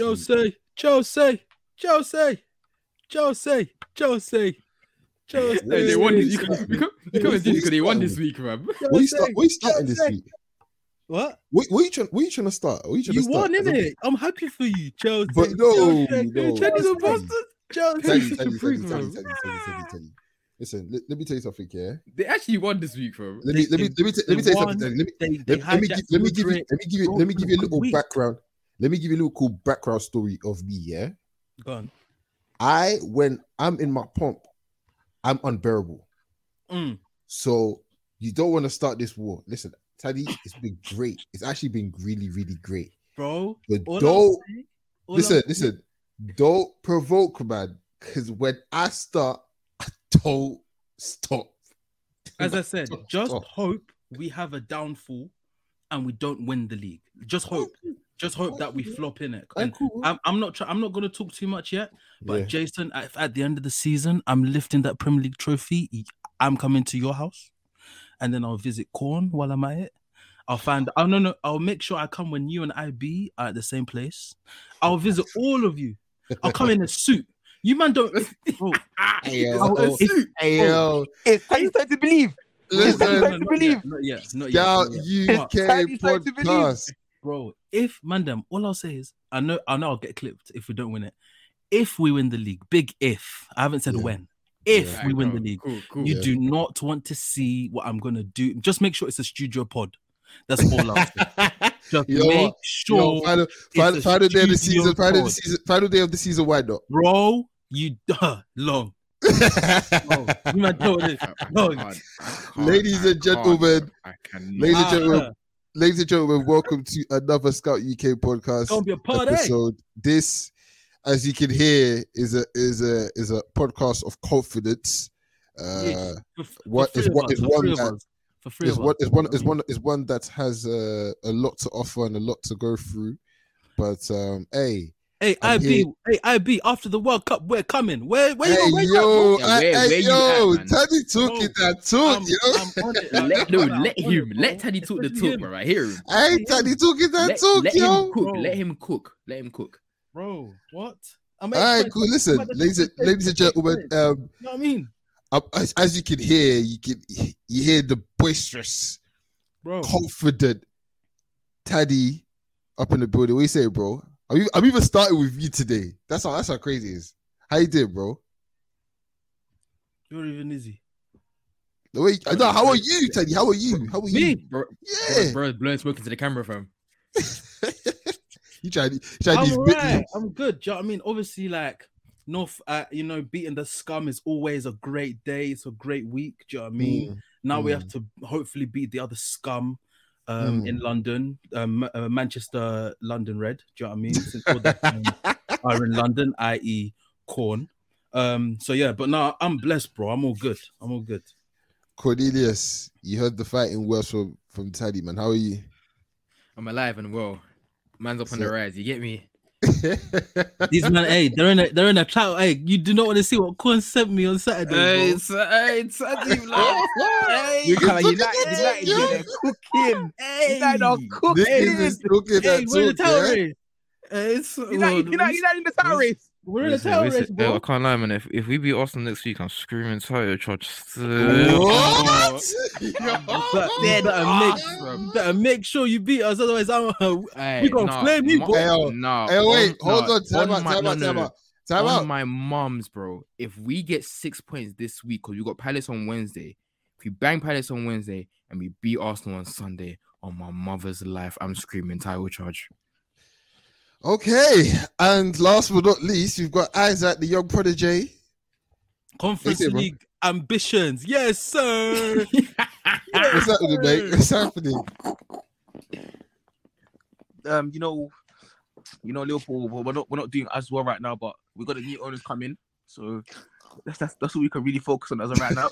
Chelsea. They won this week. They won this week, man. What are you starting this week? What? What are you trying to start? You won, innit? I'm happy for you, Chelsea. But no, Chelsea. Listen, let me tell you something, yeah. They actually won this week, bro. Let me give you a little background. Let me give you a little cool background story of me, yeah. Go on. When I'm in my pomp, I'm unbearable. So you don't want to start this war. Listen, Taddy, it's been great. It's actually been really, really great, bro. But don't provoke, man. Because when I start, don't stop. As I said, hope we have a downfall and we don't win the league. Just hope that we flop in it. And I'm not going to talk too much yet. But Jason, at the end of the season, I'm lifting that Premier League trophy. I'm coming to your house, and then I'll visit Corn while I'm at it. I'll make sure I come when you and IB are at the same place. I'll visit all of you. I'll come in a suit. You man don't. It's time you start to believe. Bro, if Mandem, all I'll say is I know I'll get clipped if we don't win it. If we win the league, big if. I haven't said when. If we win the league, cool. You do not want to see what I'm gonna do. Just make sure it's a studio pod. That's all I'll say. Just make sure. Final day of the season. Final day of the season. Why not, bro? You long. Ladies and gentlemen, welcome to another Scout UK podcast episode. This, as you can hear, is a podcast of confidence. One that has a lot to offer and a lot to go through, but IB, after the World Cup, we're coming. Where you at, man? Taddy talking that talk, yo. Let Taddy talk the talk, bro. I hear him. Hey, Taddy talking that talk, yo. Let him cook, bro. What? All right, cool. Listen, ladies and gentlemen, you know what I mean. As you can hear, you hear the boisterous, confident Taddy up in the building. What you say, bro? I'm even starting with you today. That's how crazy it is. How you doing, bro? You're even easy. How are you, Taddy? How are you? How are you? Me? Bro, yeah. Bro, blowing smoke into the camera, fam. You try these bits. Right. I'm good. Do you know what I mean? Obviously, like, North, beating the scum is always a great day. It's a great week. Do you know what I mean? Now we have to hopefully beat the other scum in London, Manchester, London Red. Do you know what I mean? Since all that are in London, i.e. Corn. So yeah, but no, I'm blessed, bro. I'm all good. Cornelius, you heard the fighting words from Taddy, man. How are you? I'm alive and well. Man's up on the rise. You get me? These men, they're in a cloud. Hey, you do not want to see what Corn sent me on Saturday. Saturday, United cooking. We're in the tower race. You're not in the tower race. We're in the tower race, bro. I can't lie, man. If we beat Arsenal next week, I'm screaming title charge. What? Better make sure you beat us, otherwise we're going to flame you, bro. Hold on, time out. My mums, bro. If we get 6 points this week, because we got Palace on Wednesday, if we bang Palace on Wednesday and we beat Arsenal on Sunday, on my mother's life, I'm screaming title charge. Okay, and last but not least, you've got Isaac, the young prodigy. Conference League ambitions. Yes, sir. What's happening, mate? What's happening? Liverpool, we're not doing as well right now, but we've got a new owner coming, so that's what we can really focus on as of right now.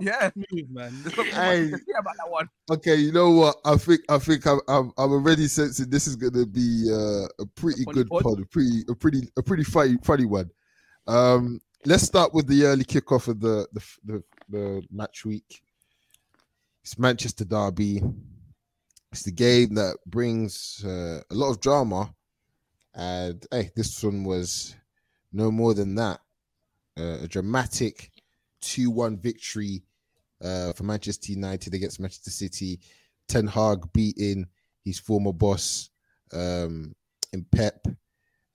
Yeah, man. About that one. Okay, you know what? I think I'm already sensing this is gonna be a pretty good pod, a pretty funny one. Let's start with the early kickoff of the match week. It's Manchester derby. It's the game that brings a lot of drama. And hey, this one was no more than that. A dramatic 2-1 victory for Manchester United against Manchester City. Ten Hag beating his former boss in Pep.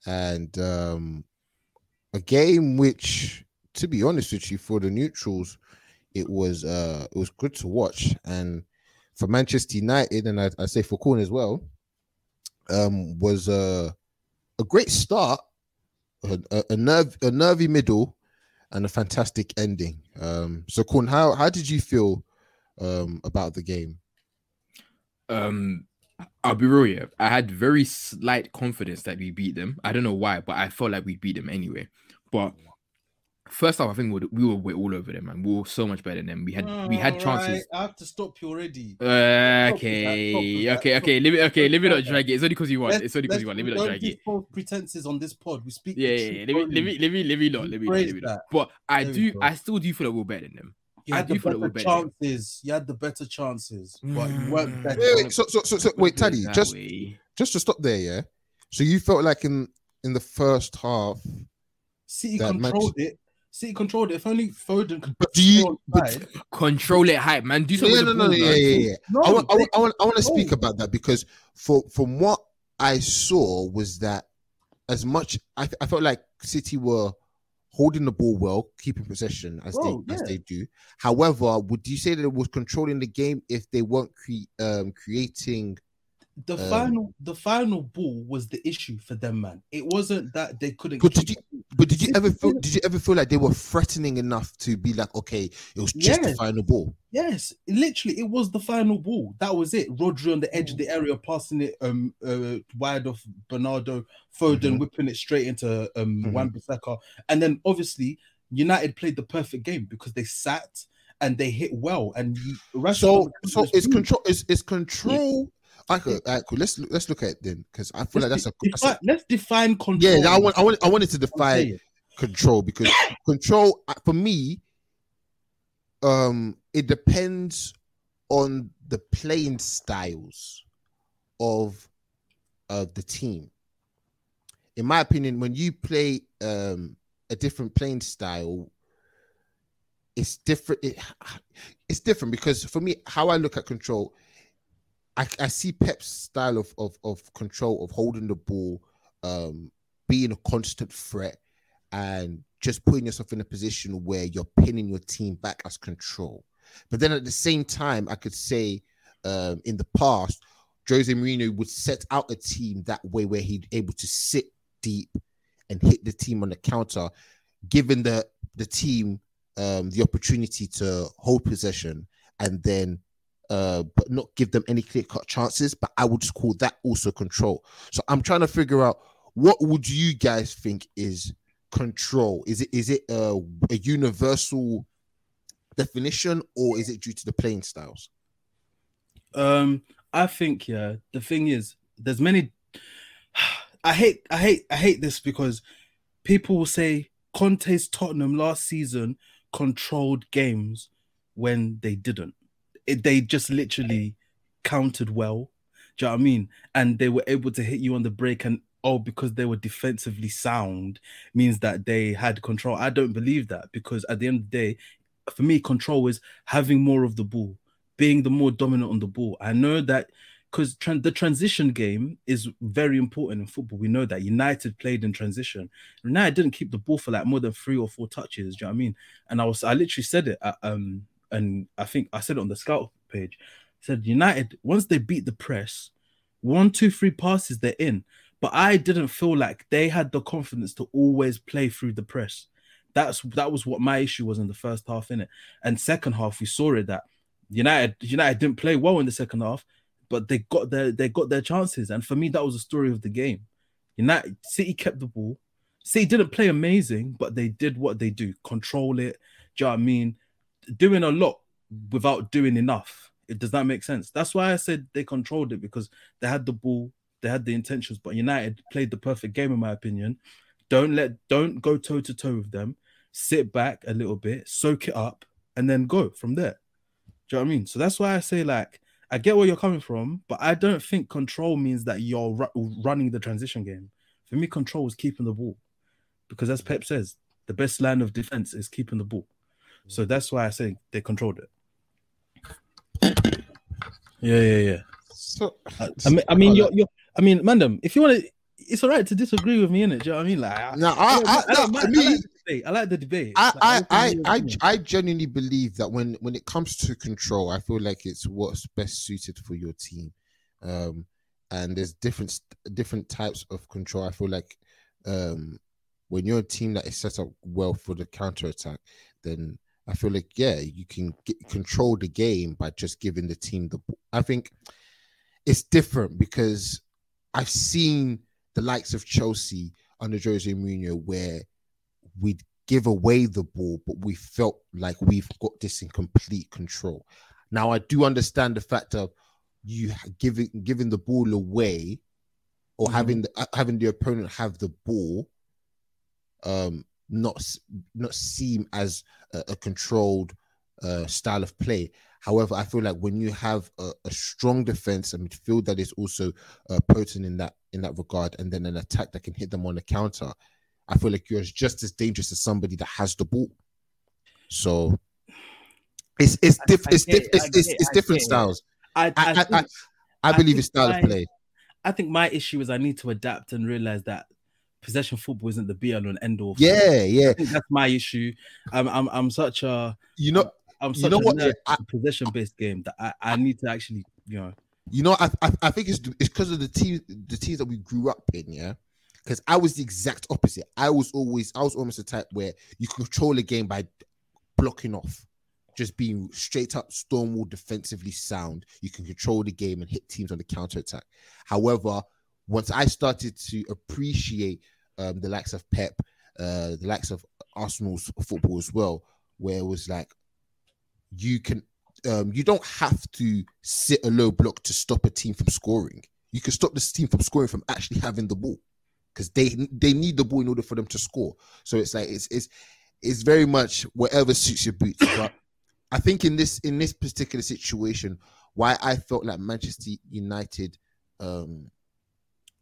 And a game which, to be honest with you, for the neutrals, it was good to watch. And for Manchester United, and I say for Corn as well, was a great start, a nervy middle, and a fantastic ending. So Corn, how did you feel about the game? I'll be real here. I had very slight confidence that we beat them. I don't know why, but I felt like we beat them anyway. But first off, I think we were all over them, man. We were so much better than them. We had chances. Right. I have to stop you already. Okay. Let me not drag it. It's only because you want. Let me not drag it. False pretenses on this pod. We speak. Yeah. Let me not. But I still do feel like we're better than them. You had the better chances, but you weren't better. Wait, Taddy, just to stop there, yeah? So you felt like in the first half... City controlled it. City controlled it. If only Foden could control it, hype, man. Do something. Yeah. I want to speak about that because from what I saw was that as much... I felt like City were... holding the ball well, keeping possession as they do. However, would you say that it was controlling the game if they weren't creating? The final ball was the issue for them, man. It wasn't that they couldn't. Did you ever feel like they were threatening enough to be like, okay, it was just the final ball? Yes, literally, it was the final ball. That was it. Rodri on the edge of the area, passing it wide off Bernardo, Foden whipping it straight into Wan-Bissaka, and then obviously United played the perfect game because they sat and they hit well. And Rashford control. It's control. Yeah. All right, cool. Let's look at it then, because I feel let's define control. Yeah, I wanted to define control because control for me, it depends on the playing styles of the team. In my opinion, when you play a different playing style, it's different because for me, how I look at control. I see Pep's style of control, of holding the ball, being a constant threat, and just putting yourself in a position where you're pinning your team back as control. But then at the same time, I could say in the past, Jose Mourinho would set out a team that way where he'd able to sit deep and hit the team on the counter, giving the team the opportunity to hold possession and then but not give them any clear-cut chances, but I would just call that also control. So I'm trying to figure out, what would you guys think is control? Is it a universal definition, or is it due to the playing styles? I think, yeah, the thing is, there's many... I hate this because people will say Conte's Tottenham last season controlled games when they didn't. They just literally countered well. Do you know what I mean? And they were able to hit you on the break, and because they were defensively sound means that they had control. I don't believe that, because at the end of the day, for me, control is having more of the ball, being the more dominant on the ball. I know that because the transition game is very important in football. We know that United played in transition. United didn't keep the ball for like more than 3 or 4 touches. Do you know what I mean? And I literally said it at, and I think I said it on the Scout page, said United, once they beat the press, 1, 2, 3 passes, they're in. But I didn't feel like they had the confidence to always play through the press. That was what my issue was in the first half, innit? And second half, we saw it that United didn't play well in the second half, but they got their chances. And for me, that was the story of the game. United, City kept the ball. City didn't play amazing, but they did what they do, control it. Do you know what I mean? Doing a lot without doing enough. Does that make sense? That's why I said they controlled it, because they had the ball, they had the intentions, but United played the perfect game in my opinion. Don't go toe to toe with them. Sit back a little bit, soak it up, and then go from there. Do you know what I mean? So that's why I say, like, I get where you're coming from, but I don't think control means that you're running the transition game. For me, control is keeping the ball, because as Pep says, the best line of defense is keeping the ball. So that's why I say they controlled it. Yeah. So I mean, Mandem, if you want to, it's all right to disagree with me, innit? Do you know what I mean? I like the debate. I genuinely believe that when it comes to control, I feel like it's what's best suited for your team. And there's different types of control. I feel like when you're a team that is set up well for the counter-attack, then I feel like, yeah, you can control the game by just giving the team the ball. I think it's different because I've seen the likes of Chelsea under Jose Mourinho where we'd give away the ball, but we felt like we've got this in complete control. Now, I do understand the fact of you giving the ball away or having the opponent have the ball not seem as a controlled style of play. However, I feel like when you have a strong defense, a midfield that is also potent in that regard, and then an attack that can hit them on the counter, I feel like you're just as dangerous as somebody that has the ball. So it's different styles. I believe it's style of play. I think my issue is I need to adapt and realize that possession football isn't the be-all and end-all. Yeah. I think that's my issue. I'm such a possession-based game that I need to actually, you know. You know, I think it's because of the teams that we grew up in, yeah. Because I was the exact opposite. I was almost the type where you control a game by blocking off, just being straight up Stormwall defensively sound. You can control the game and hit teams on the counter attack. However, once I started to appreciate the likes of Pep, the likes of Arsenal's football as well, where it was like you can. You don't have to sit a low block to stop a team from scoring. You can stop this team from scoring from actually having the ball, because they need the ball in order for them to score. So it's like it's very much whatever suits your boots. But I think in this particular situation, why I felt like Manchester United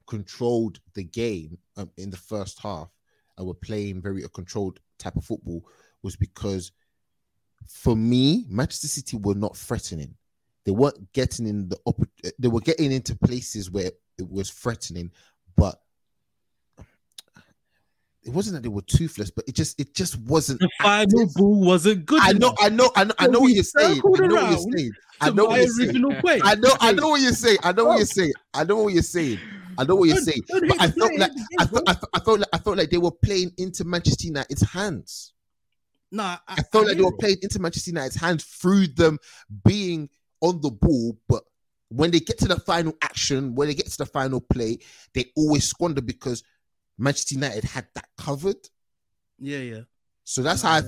controlled the game in the first half and were playing very a controlled type of football was because, for me, Manchester City were not threatening. They weren't getting in they were getting into places where it was threatening, but it wasn't that they were toothless. But it just wasn't. The final ball wasn't good. I know what you're saying. I know what you're saying. But I felt like they were playing into Manchester United's hands. No, I felt like they were playing into Manchester United's hands through them being on the ball, but when they get to the final action, when they get to the final play, they always squander because Manchester United had that covered. Yeah. So that's why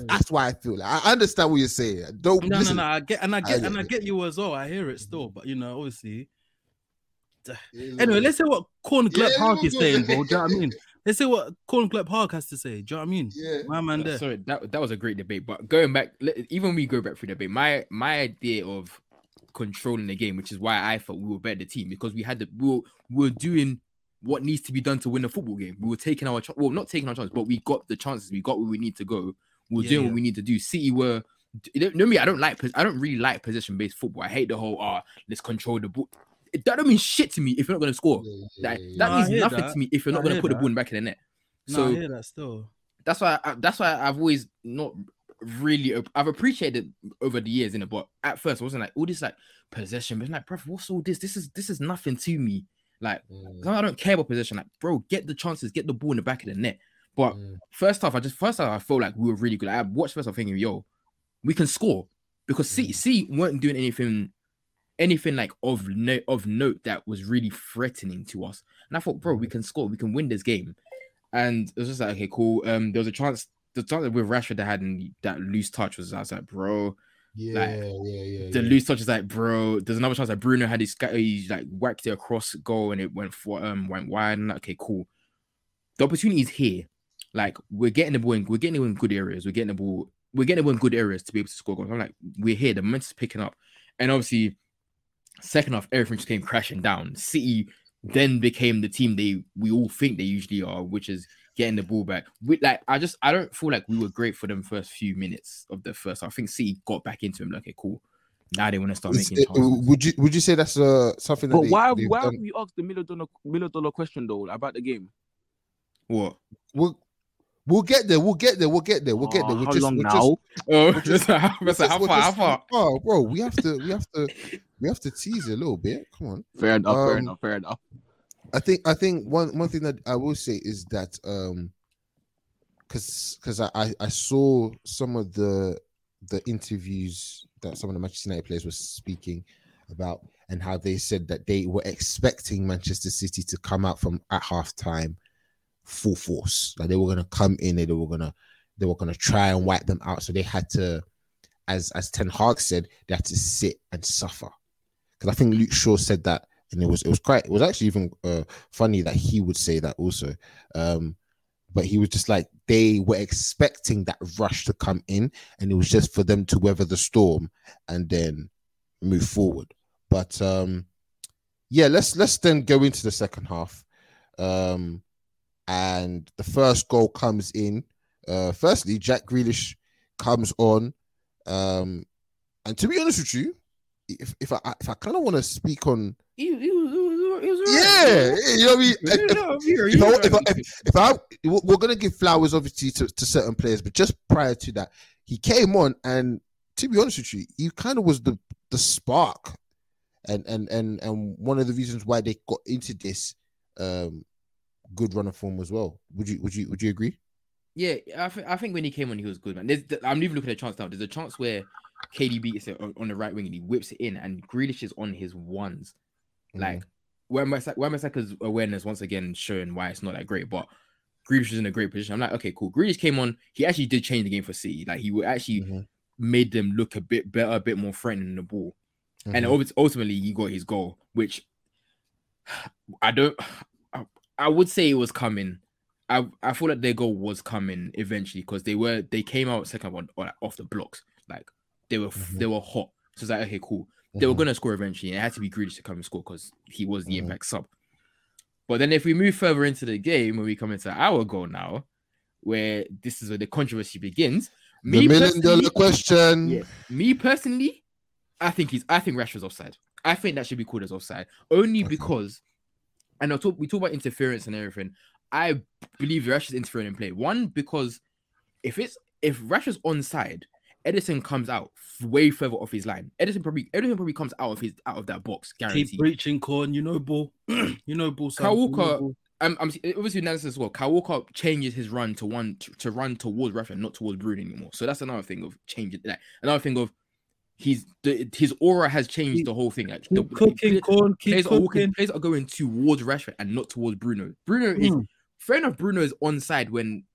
I feel like I understand what you're saying. I get you as well. I hear it still, but you know, obviously. Anyway, let's hear what Korn Gleb Hark is saying, bro. Do you know what I mean? Let's see what Colin Club Park has to say. Do you know what I mean? Yeah. My man there. Sorry, that was a great debate. But going back, even when we go back through the debate, my idea of controlling the game, which is why I thought we were better the team, because we were doing what needs to be done to win a football game. We were taking our chance. Well, not taking our chance, but we got the chances. We got where we need to go. We were doing what we need to do. City were... I don't really like possession-based football. I hate the whole, let's control the ball. That don't mean shit to me if you're not going to score. That means nothing to me if you're not going to put the ball in back in the net. So I hear that still. That's why I've always not really... I've appreciated it over the years, innit? But at first, I wasn't like, all this like possession. But like, bro, what's all this? This is nothing to me. Like, I don't care about possession. Like, bro, get the chances. Get the ball in the back of the net. But first half, I felt like we were really good. Like, I watched first half thinking, yo, we can score. Because C weren't doing anything like of note that was really threatening to us. And I thought, bro, we can score, we can win this game. And it was just like, okay, cool. There was a chance, the chance with Rashford that had in that loose touch was, I was like, bro. The loose touch is like, bro, there's another chance that Bruno had he like whacked it across goal and it went wide. And like, okay, cool. The opportunity is here. Like, we're getting the ball in good areas to be able to score goals. I'm like, we're here, the momentum's picking up. And obviously, Second half, everything just came crashing down. City then became the team we all think they usually are, which is getting the ball back. I don't feel like we were great for them first few minutes of the first half. I think City got back into him. Okay, cool. Now they want to start making chances. Would you say that's something? But why have we asked the $1 million question though about the game? What? We'll get there. We'll get there. How long now? How far? Oh, bro, we have to tease a little bit. Come on. Fair enough. I think one thing that I will say is that because I saw some of the interviews that some of the Manchester United players were speaking about and how they said that they were expecting Manchester City to come out from at halftime full force. Like they were gonna come in and they were gonna try and wipe them out. So they had to, as Ten Hag said, they had to sit and suffer. Because I think Luke Shaw said that, and it was actually even funny that he would say that also. But he was just like, they were expecting that rush to come in, and it was just for them to weather the storm and then move forward. But let's then go into the second half. And the first goal comes in. Firstly, Jack Grealish comes on. And to be honest with you, if I kind of want to speak on, you know what I mean. We're gonna give flowers obviously to certain players, but just prior to that, he came on, and to be honest with you, he kind of was the spark, and one of the reasons why they got into this good run of form as well. Would you agree? Yeah, I think when he came on, he was good, man. I'm even looking at a chance now. There's a chance where KDB is on the right wing and he whips it in, and Grealish is on his ones. Like, where Saka's awareness once again showing why it's not that great, but Grealish is in a great position. I'm like, okay, cool. Grealish came on. He actually did change the game for City. Like, he actually made them look a bit better, a bit more threatening in the ball. Mm-hmm. And ultimately, he got his goal, which I would say it was coming. I feel like their goal was coming eventually because they came out second one off the blocks. Like, they were hot. So it's like, okay, cool. They were going to score eventually, and it had to be Grealish to come and score because he was the impact sub. But then if we move further into the game, when we come into our goal now, where this is where the controversy begins. The $1 million question. Yeah, me personally, I think Rashford's offside. I think that should be called as offside. Only because, and we talk about interference and everything, I believe Rashford's interfering in play. One, because if Rashford's onside, Edison comes out way further off his line. Edison probably comes out of that box, guaranteed. Keep breaching, Corn. You know, ball. Kyle Walker. I'm obviously analysis as well. Kyle Walker changes his run to run towards Rashford, not towards Bruno anymore. So that's another thing of changing. Like, another thing of his aura has changed the whole thing. Like, players are going towards Rashford and not towards Bruno. Bruno is fair enough. Bruno is onside when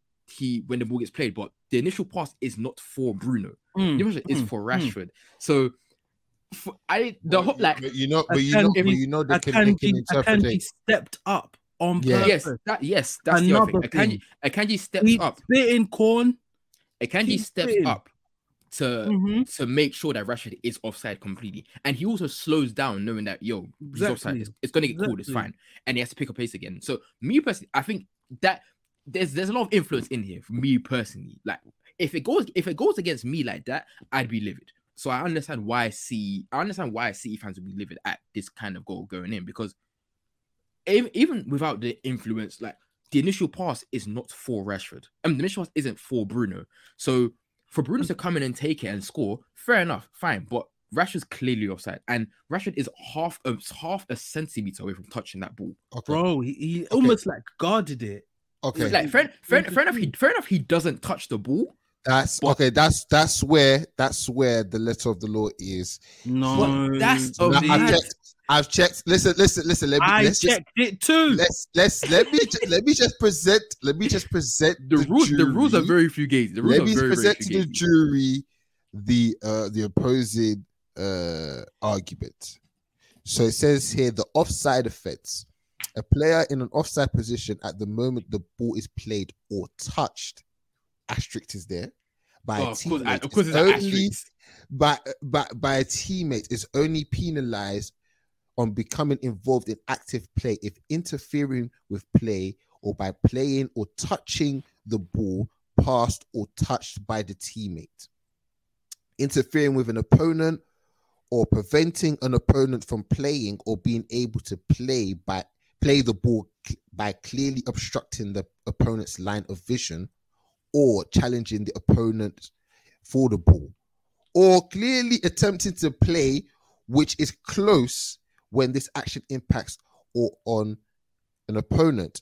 the ball gets played, but the initial pass is not for Bruno. The initial is for Rashford. So Akanji stepped up on purpose. That's another the other thing. Akanji stepped up. Spitting, Corn. Akanji steps up to make sure that Rashford is offside completely, and he also slows down, knowing that he's offside. It's going to get called. It's fine, and he has to pick up pace again. So me personally, I think that there's a lot of influence in here for me personally. Like, if it goes against me like that, I'd be livid. So I understand why City fans would be livid at this kind of goal going in, because even without the influence, like, the initial pass is not for Rashford. The initial pass isn't for Bruno. So for Bruno to come in and take it and score, fair enough, fine. But Rashford's clearly offside, and Rashford is half a centimeter away from touching that ball. Okay. Bro, he almost like guarded it. Okay, like, fair enough. He doesn't touch the ball. That's where the letter of the law is. No, that's I've checked. Listen. Let's check it too. Let me just present. Let me just present the rules. Jury. The rules are very fugate. Let me present to the jury the opposing argument. So it says here the offside offense. A player in an offside position at the moment the ball is played or touched, asterisk is there, by a teammate is only penalized on becoming involved in active play. If interfering with play or by playing or touching the ball passed or touched by the teammate, interfering with an opponent or preventing an opponent from playing or being able to play the ball by clearly obstructing the opponent's line of vision or challenging the opponent for the ball, or clearly attempting to play which is close when this action impacts or on an opponent.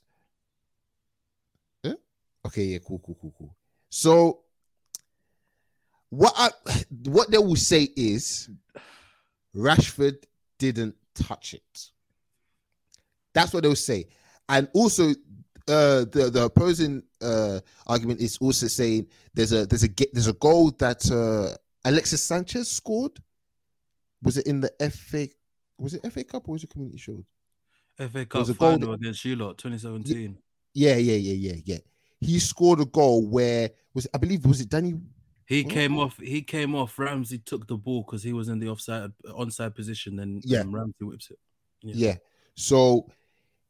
Okay, yeah, cool. So what they will say is Rashford didn't touch it. That's what they'll say. And also the opposing argument is also saying there's a goal that Alexis Sanchez scored. Was it in the FA? Was it FA Cup or was it Community Shield? FA Cup final against you lot, 2017. Yeah. He scored a goal where was it Danny? He came off. Ramsey took the ball because he was in the onside position, and Ramsey whips it. Yeah. So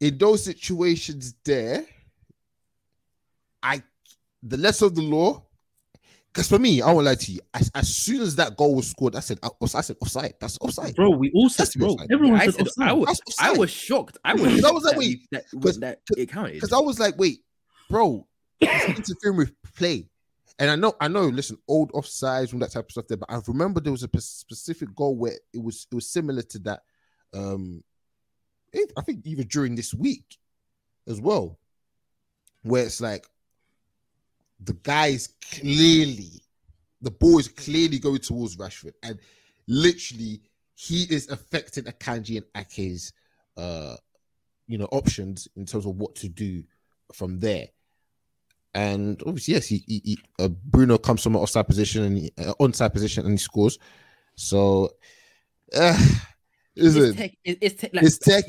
in those situations, there, the lesser of the law. Because for me, I won't lie to you. As soon as that goal was scored, I said offside. That's offside, bro. We all said, bro. Everyone said offside. I was shocked. I was like, wait, because it counted. Because I was like, wait, bro. It's interfering with play. And I know. Listen, old offsides and that type of stuff there. But I remember there was a specific goal where it was similar to that. I think even during this week, as well, where it's like the ball is clearly going towards Rashford, and literally he is affecting Akanji and Ake's, options in terms of what to do from there. And obviously, yes, he Bruno comes from an offside position and onside position, and he scores. So, it's Manchester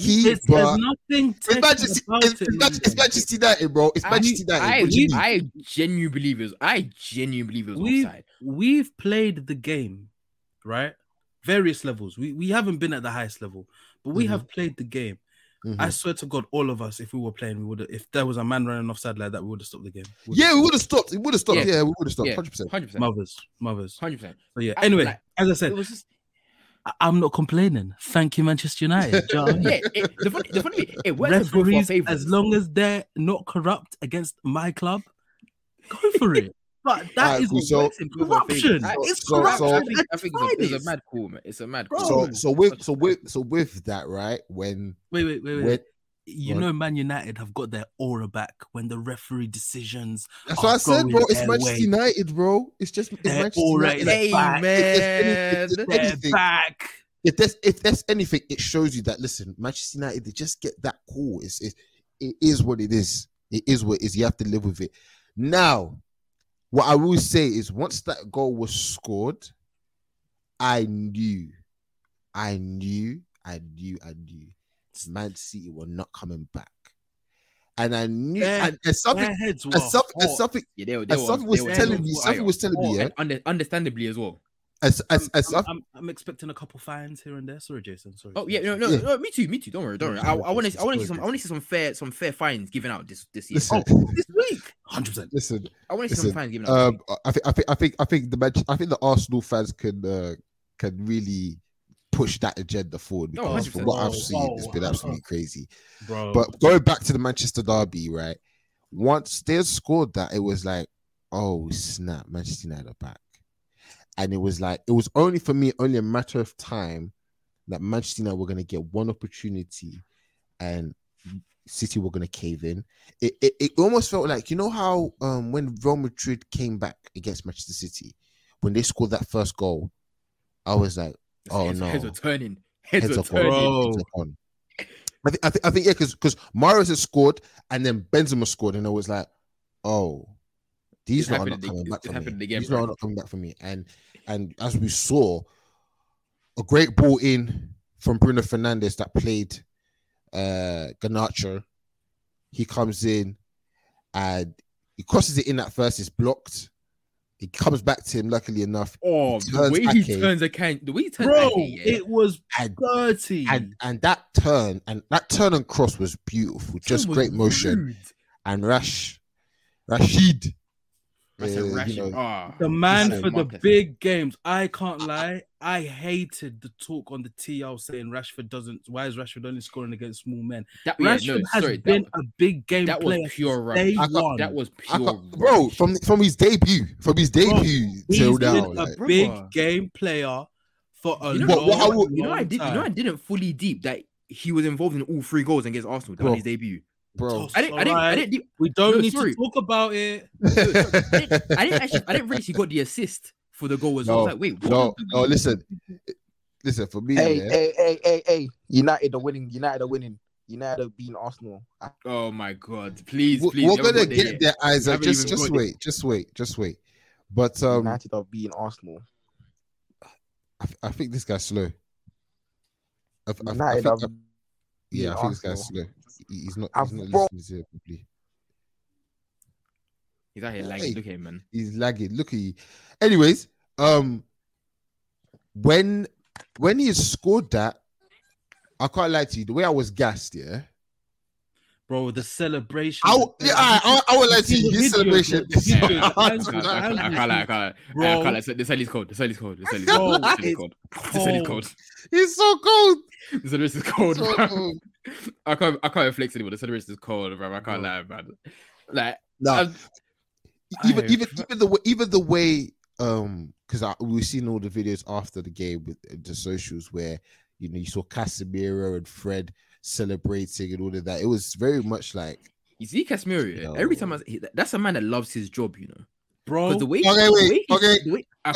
United, bro. It's Manchester United. I genuinely believe it was offside. We've played the game, right? Various levels. We haven't been at the highest level, but we have played the game. Mm-hmm. I swear to God, all of us, if we were playing, if there was a man running offside like that, we would have stopped the game. We would have stopped. Yeah, we would have stopped. 100%. Mothers. 100%. So yeah. Anyway, as I said, I'm not complaining. Thank you, Manchester United. Do you know what I mean? Yeah, the funny it works. Referees, as long as they're not corrupt against my club, go for it. But that is corruption. It's corruption. I think it's a mad call, man. It's a mad call. So with that, right? Wait. You know, Man United have got their aura back when the referee decisions. That's what I said, bro. It's Manchester United, bro. It's just it's Manchester United. Back. If there's anything, it shows you that. Listen, Manchester United, they just get that call. It is what it is. It is what it is. You have to live with it. Now, what I will say is, once that goal was scored, I knew. Man City were not coming back, and I knew. Yeah, and something was telling me. Yeah, understandably as well. I'm expecting a couple fans here and there. Sorry, Jason. Sorry. Oh yeah, no. Me too. Don't worry. I want to see some fair fines given out this year. This week, 100%. Listen, I want to see some fines given out. I think the Arsenal fans can really push that agenda forward, because from what I've seen, it's been absolutely crazy. Bro. But going back to the Manchester derby, right? Once they scored that, it was like, oh snap, Manchester United are back. And it was like, it was only for me, only a matter of time that Manchester United were going to get one opportunity and City were going to cave in. It almost felt like, you know how when Real Madrid came back against Manchester City, when they scored that first goal, I was like, Heads are turning. I think yeah, because Mahrez has scored and then Benzema scored, and I was like, oh, these are not coming back for me. These are not coming back for me. And as we saw, a great ball in from Bruno Fernandes that played Garnacho. He comes in and he crosses it in at first. It's blocked. He comes back to him, luckily enough. Oh, the way he turns, bro, it was dirty. And that turn and cross was beautiful. Just great motion. And Rashid. The man for the big games. I can't lie. I hated the talk on the TL saying Rashford doesn't. Why is Rashford only scoring against small men? Rashford has been a big game player. That was pure, bro. From his debut till now, big game player for a long time. I didn't fully deep that he was involved in all three goals against Arsenal on his debut. Bro, we don't need to talk about it. I didn't realize he got the assist for the goal as well. I was like, wait, what? No, listen. For me, hey, United are winning. United are beating Arsenal. Oh my God! Please. We're gonna get there, Isaac. Just wait. But United are beating Arsenal. I think this guy's slow. I think this guy's slow. He's not listening to properly. He's out here lagging. Look at him, man. He's lagging. Look at you. Anyways, when he scored that, I can't lie to you. The way I was gassed, yeah. Bro, the celebration. I would like to see his celebration. I can't lie. The cell is cold. It's so cold. The celebration is cold, bro. I can't reflect anymore. The celebration is cold, bro. I can't lie, man. Like, no. Even the way, because we've seen all the videos after the game with the socials where you saw Casemiro and Fred celebrating and all of that. It was very much like, you see Casemiro. You know, every time that's a man that loves his job, you know, bro. Let's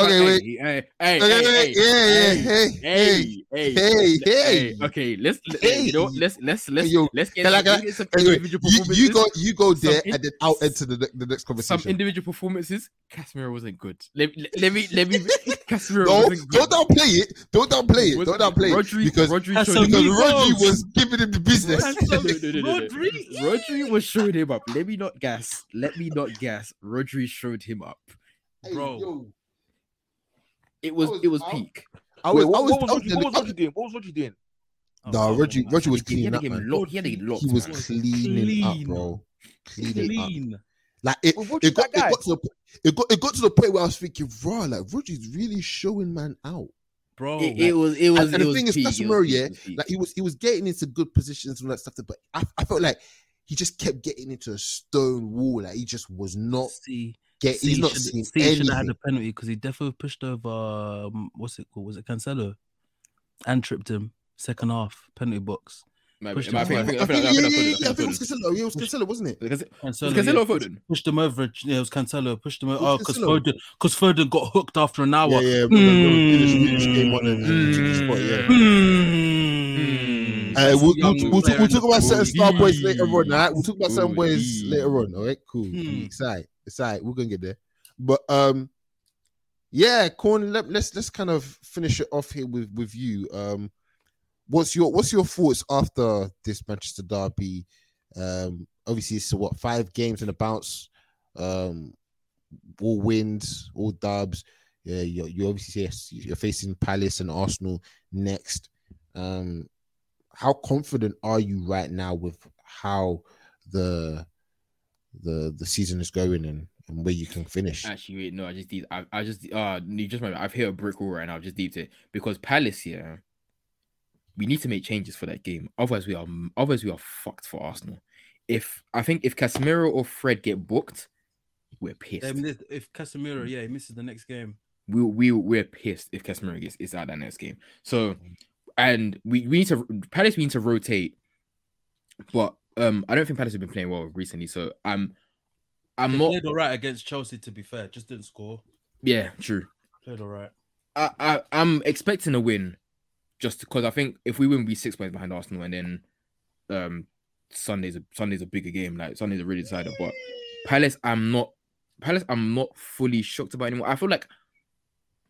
get some individual performances. And then I'll enter the next conversation. Some individual performances, Casemiro wasn't good. Let me. Casemiro wasn't good. Don't downplay it. Don't downplay it. Rodri was giving him the business. Rodri was showing him up. Let me not gas. Rodri showed him up. Bro, it was peak. What was Rodri doing? No, Rodri was cleaning up. He was cleaning up, bro. Cleaning up. Like it got to the point where I was thinking, bro, like Rodri's really showing man out, bro. And the thing is, Casemiro, yeah, like he was getting into good positions and all that stuff, but I felt like he just kept getting into a stone wall. Like he just was not. He should have had a penalty because he definitely pushed over. What's it called? Was it Cancelo? And tripped him. Second half penalty box. I think it was Cancelo. Yeah, it was Cancelo, wasn't it? Cancelo or Foden? Pushed him over. Yeah, it was Cancelo. Pushed him over. Oh, because Foden got hooked after an hour. Yeah. We'll talk about certain star boys later on. We'll talk about certain boys later on. All right, cool. Excited. It's all right, we're gonna get there, but Corn. Let's kind of finish it off here with you. What's your thoughts after this Manchester derby? Obviously it's what 5 games and a bounce, all wins, all dubs. Yeah, you obviously you're facing Palace and Arsenal next. How confident are you right now with how the season is going and where you can finish? Actually, wait, no, I've hit a brick wall right now. I've just deeped it because Palace here, we need to make changes for that game. Otherwise we are fucked for Arsenal. I think if Casemiro or Fred get booked, we're pissed. If Casemiro, he misses the next game, we're pissed. If Casemiro is out that next game, so and we need to Palace. We need to rotate, but. I don't think Palace have been playing well recently, so I'm not played all right against Chelsea. To be fair, just didn't score. Yeah, true. Played all right. I'm expecting a win, just because I think if we win, we'll be 6 points behind Arsenal, and then Sunday's a bigger game. Like Sunday's a really decider. But Palace, I'm not fully shocked about anymore. I feel like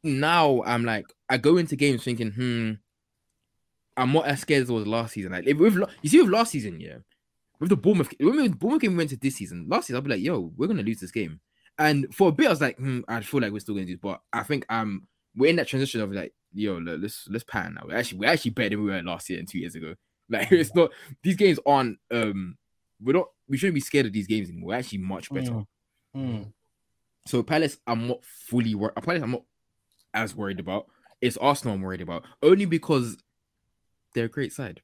now I'm like I go into games thinking, I'm not as scared as I was last season. Like with last season, yeah. With the Bournemouth game we went to this season, last season I'll be like, yo, we're gonna lose this game. And for a bit, I was like, I feel like we're still going to do this. But I think we're in that transition of like, yo, let's pattern now. We're actually better than we were last year and 2 years ago. Like, it's not, these games aren't, we shouldn't be scared of these games anymore. We're actually much better. So Palace, I'm not as worried about. It's Arsenal I'm worried about. Only because they're a great side.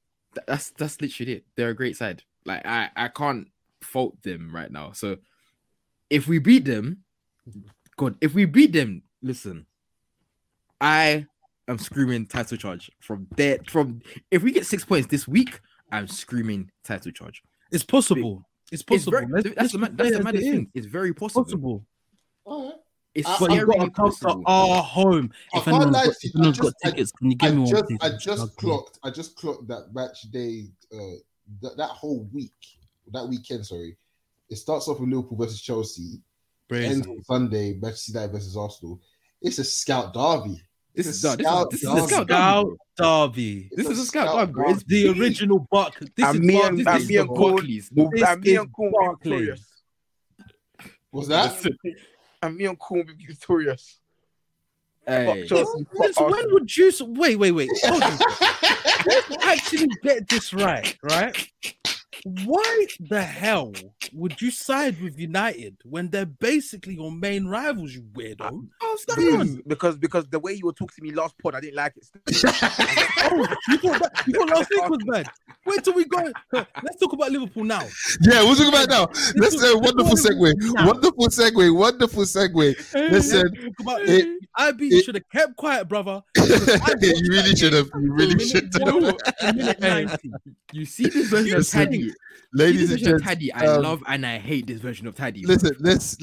That's literally it. They're a great side. Like, I can't fault them right now. So if we beat them, listen, I am screaming title charge from there. If we get 6 points this week, I'm screaming title charge. It's possible. It's possible. That's the maddest thing. It's very possible. It's got come to our home. If anyone's got tickets, can you give me one? I just clocked that match day. That whole week, that weekend. Sorry, it starts off with Liverpool versus Chelsea. Ends on Sunday, Manchester United versus Arsenal. It's a scout derby. This is a scout derby. It's the original Barca. This is Barclays. What's that? And me and Cole will be victorious. Hey. Wait. Hold on. Let's actually get this right? Why the hell would you side with United when they're basically your main rivals, you weirdo? Because the way you were talking to me last pod, I didn't like it. You thought last week was bad. Wait till we go. Let's talk about Liverpool now. Yeah, we'll talk about now. Wonderful segue. Listen, you should have kept quiet, brother. You really should have. You see this version of Taddy, ladies and gentlemen. Taddy, I love and I hate this version of Taddy. Listen, let's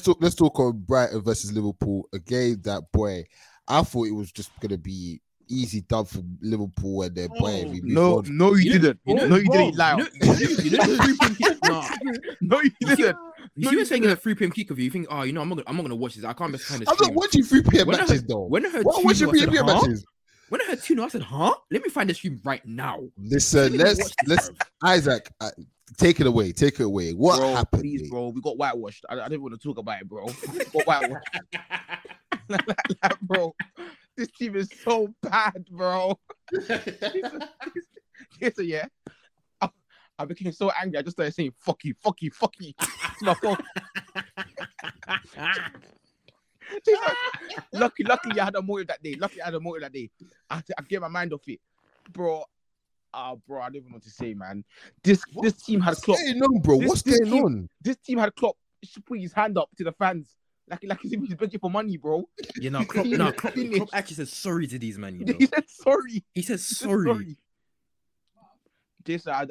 talk. Let's talk on Brighton versus Liverpool. A game that, boy, I thought it was just gonna be easy dub for Liverpool and their boy. No, you didn't. If you were saying a 3 p.m. kick of you think, oh, you know, I'm not gonna watch this. I can't be kind of. I'm not watching 3 p.m. matches though. When I heard 3 p.m. matches. When I heard 2-0, I said, huh? Let me find the stream right now. Listen, let's Isaac, take it away. What happened? Please, bro, we got whitewashed. I didn't want to talk about it, bro. Bro, this team is so bad, bro. Yeah. I became so angry. I just started saying, fuck you. It's my phone. Luckily, I had a motive that day. I get my mind off it, bro. I don't even know what to say, man. This team had Klopp. This team had Klopp. He should put his hand up to the fans, like he's begging for money, bro. Yeah, no, Klopp. Klopp actually said sorry to these men. He said sorry. Jason,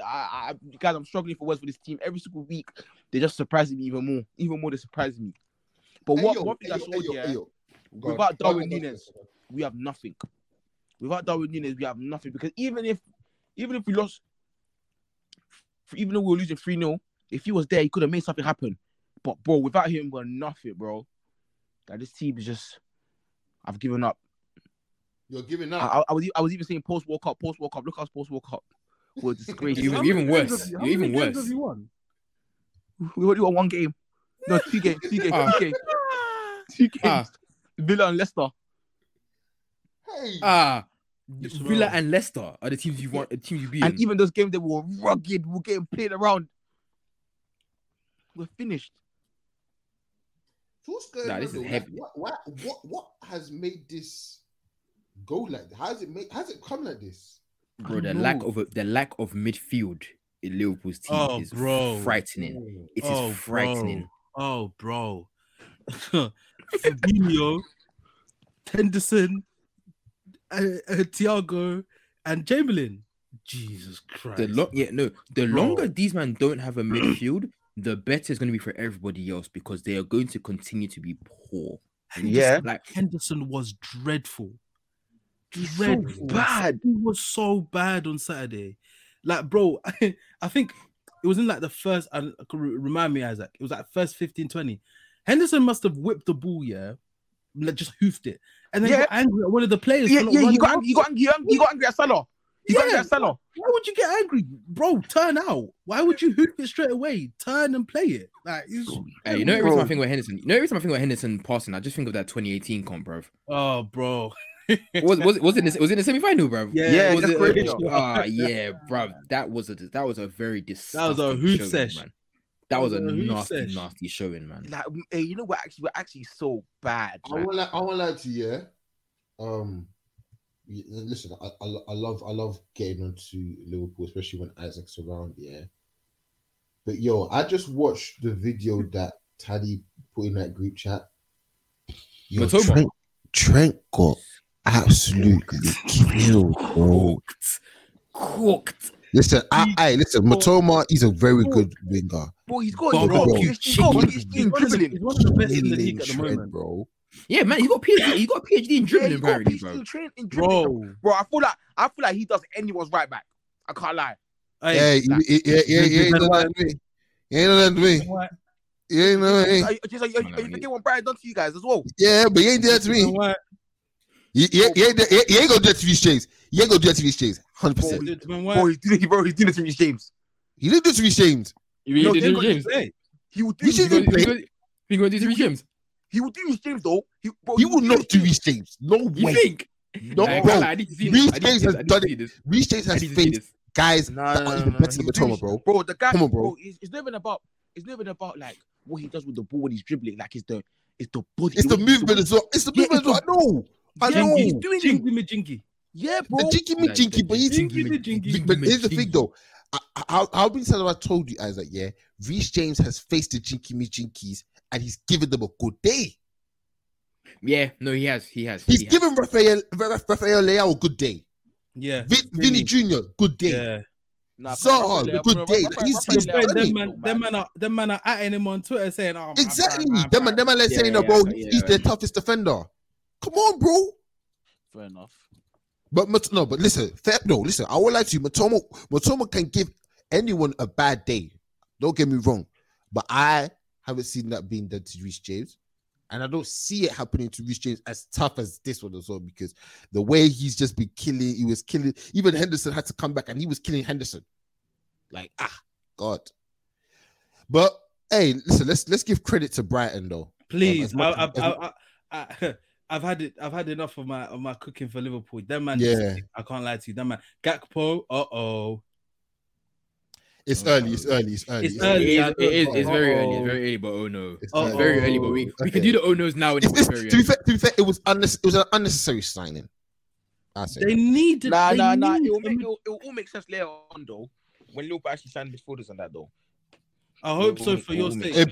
guys, I'm struggling for words for this team. Every single week, they just surprise me even more. They surprise me. But without Darwin Núñez, we have nothing. Because even if we lost, even though we were losing 3-0, if he was there, he could have made something happen. But bro, without him, we're nothing, bro. That this team is just, I've given up. You're giving up. I was even saying post World Cup. Look at us post World Cup. We're disgraced. You're even worse. Have you won? We only won one game. No, two games. Villa and Leicester. Villa and Leicester are the teams you want. The teams you beat. And even those games, they were rugged. We're getting played around. We're finished. This is heavy. What has made this go like that? How's it come like this? Bro, the lack of midfield in Liverpool's team is frightening. It is frightening. Oh, bro. Fabinho, Henderson, Thiago, and Chamberlain. Jesus Christ. The longer these men don't have a midfield, the better it's going to be for everybody else because they are going to continue to be poor. Henderson was dreadful. So bad. He was so bad on Saturday. Like, bro, I think it was in like the first, remind me, Isaac, it was like first 15, 20. Henderson must have whipped the ball, just hoofed it. And then he got angry at one of the players. He got angry at Salah. You can't get Salah. Why would you get angry, bro? Turn out. Why would you hoop it straight away? Turn and play it. Like, hey, you know, every time I think about Henderson, you know, every time I think about Henderson passing, I just think of that 2018 comp, bro. Oh, bro. was it in the semi-final, bro? Yeah, was it, yeah, bro. That was a very disgusting. That was a hoop sesh, man. That was a nasty showing, man. Like, hey, you know what? Actually, we're actually so bad. Man. I won't lie to you. Listen, I love getting onto Liverpool, especially when Isaac's around. Yeah, but yo, I just watched the video that Taddy put in that group chat. Yo, Trent got absolutely killed, bro. Cooked. Listen, listen, Matoma is a very good winger. Bro, he's got a lot of dribbling. He's one of the best in the league at the moment, bro. Yeah, man, he got a PhD in dribbling, apparently, bro. Bro, I feel like he does anyone's right back. I can't lie. He ain't done to me. You forget what Brian done to you guys as well. Yeah, but he ain't done to me. He ain't gonna do it to these James. 100%. Bro, he did it to Reece James. He didn't do it to Reece James. He will do it to Reece James. He will do Reece James though. He will not do Reece James. No way. You think? No, bro. Reece James has done it. Reece James has faced guys that are even better than Matoma, bro. Bro, the guy. Come on, bro. It's not even about like what he does with the ball when he's dribbling. Like it's the body. It's the movement as well. I know. He's doing jinky. Yeah, bro. But here's the thing, though. How many times have I told you, Isaac? Yeah, Reece James has faced the jinky me jinkies, and he's given them a good day. Yeah, no, he has. He's given Rafael Leao a good day. Yeah, Vinny Jr. good day. Yeah. Zaha, good day. Them man are atting him on Twitter saying, "Oh, exactly." Them man, let's say, bro, he's the toughest defender. Come on, bro. Fair enough. But listen. I won't lie to you. Matoma can give anyone a bad day. Don't get me wrong. But I haven't seen that being done to Reece James. And I don't see it happening to Reece James as tough as this one as well, because the way he's just been killing, he was killing. Even Henderson had to come back and he was killing Henderson. Like, God. But, hey, listen, let's give credit to Brighton, though. Please. I've had enough of my cooking for Liverpool. Them man, I can't lie to you. Them man, Gakpo. It's early. It's very early. But oh no, it's very early. But we can do the oh no's now. To be fair, it was an unnecessary signing. They needed. Nah. It will all make sense later on though. When Liverpool actually signed midfielders and that though. I hope so for your sake. It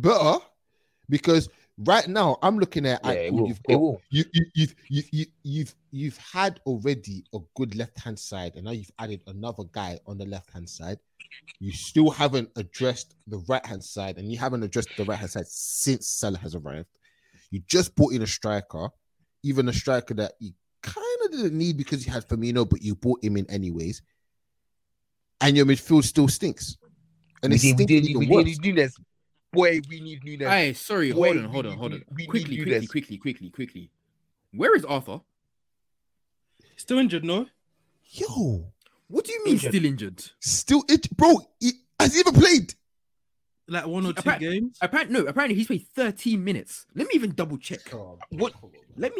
better. Because right now I'm looking at you've had already a good left-hand side and now you've added another guy on the left-hand side. You still haven't addressed the right-hand side and you haven't addressed the right-hand side since Salah has arrived. You just brought in a striker, even a striker that you kind of didn't need because you had Firmino, but you brought him in anyways. And your midfield still stinks. And it stinks even worse. Boy, we need Nunes. Hey, sorry, hold on. Quickly. Where is Arthur? Still injured, no? Yo, what do you mean still injured? Still injured, bro. Has he ever played? Like one or two games? Apparently he's played 13 minutes. Let me even double check. Like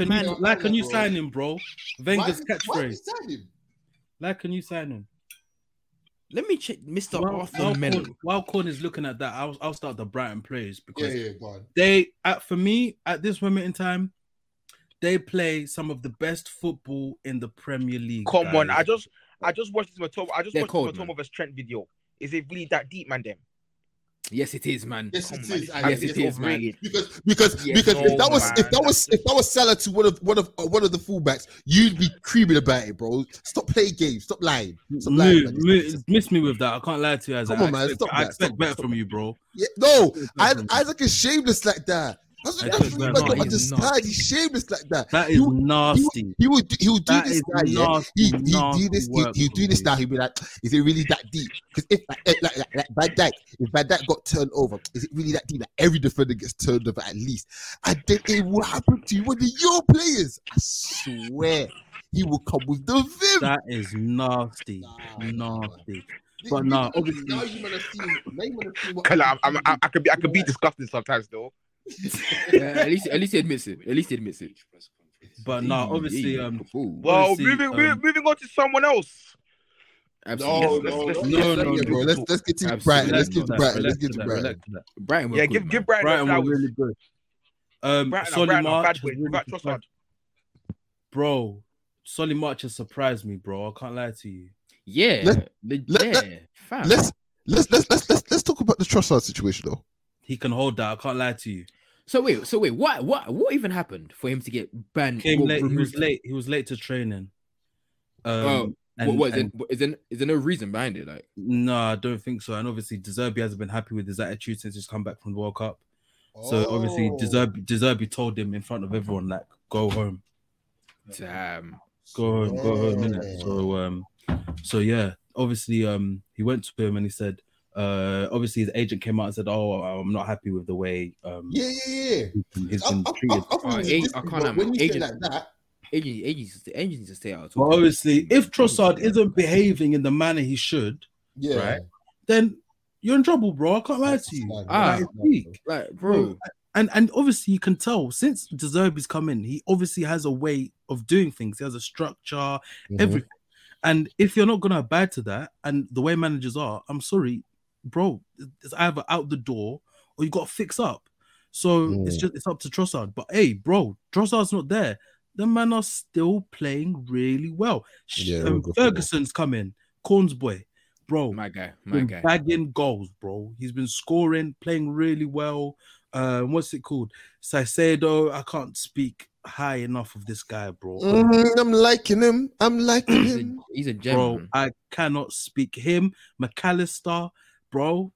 a new signing, bro. Wenger's catchphrase. Like a new signing. Let me check Mr. Arthur Melo. While Corn is looking at that, I'll start the Brighton players because for me, at this moment in time, they play some of the best football in the Premier League. Come on, I just watched this Matoma. I just watched Matoma vs Trent video. Is it really that deep, man? Them? Yes, it is, man. Yes, it is, man. Because if that was Salah to one of the fullbacks, you'd be creaming about it, bro. Stop playing games. Stop lying. Miss me with that. I can't lie to you, Isaac. Come on, man. Stop that. I expect better from you, bro. Yeah, no, Isaac is shameless like that. That's not he's shameless like that. That is nasty. He would do this now. He'd be like, is it really that deep? Because if Van Dijk got turned over, is it really that deep? Like every defender gets turned over at least. And then it will happen to you with your players. I swear, he will come with the vim. That is nasty. Nasty. But no, obviously, I could be disgusting sometimes though. Yeah, at least he admits it. But no, obviously, moving on to someone else. Absolutely. No, bro. Let's get to Brighton. Brighton. Yeah, give Brighton. Brighton really good. Solly March has surprised me, bro. I can't lie to you. Yeah, let's talk about the Trossard situation though. He can hold that. I can't lie to you. So wait. What even happened for him to get banned? He was late to training. Is there no reason behind it? Like, no, I don't think so. And obviously, De Zerbi hasn't been happy with his attitude since he's come back from the World Cup. Oh. So obviously, De Zerbi told him in front of everyone, like, go home. Damn. Go home, innit? So yeah, obviously, he went to him and he said. Obviously, his agent came out and said, "Oh, I'm not happy with the way." He's been treated. Agent needs to stay out. Well, obviously, if Trossard isn't behaving in the manner he should, right, then you're in trouble, bro. I can't lie to you. Bro. And obviously, you can tell since De Zerbi's come in, he obviously has a way of doing things. He has a structure, everything. And if you're not gonna abide to that, and the way managers are, I'm sorry. Bro, it's either out the door or you got to fix up. So it's up to Trossard. But hey, bro, Trossard's not there. The man are still playing really well. Ferguson's come in. Corn's boy. Bro. My guy. Bagging goals, bro. He's been scoring, playing really well. What's it called? Saicedo. I can't speak high enough of this guy, bro. I'm liking him. He's a gem. Bro, I cannot speak him. McAllister. Bro,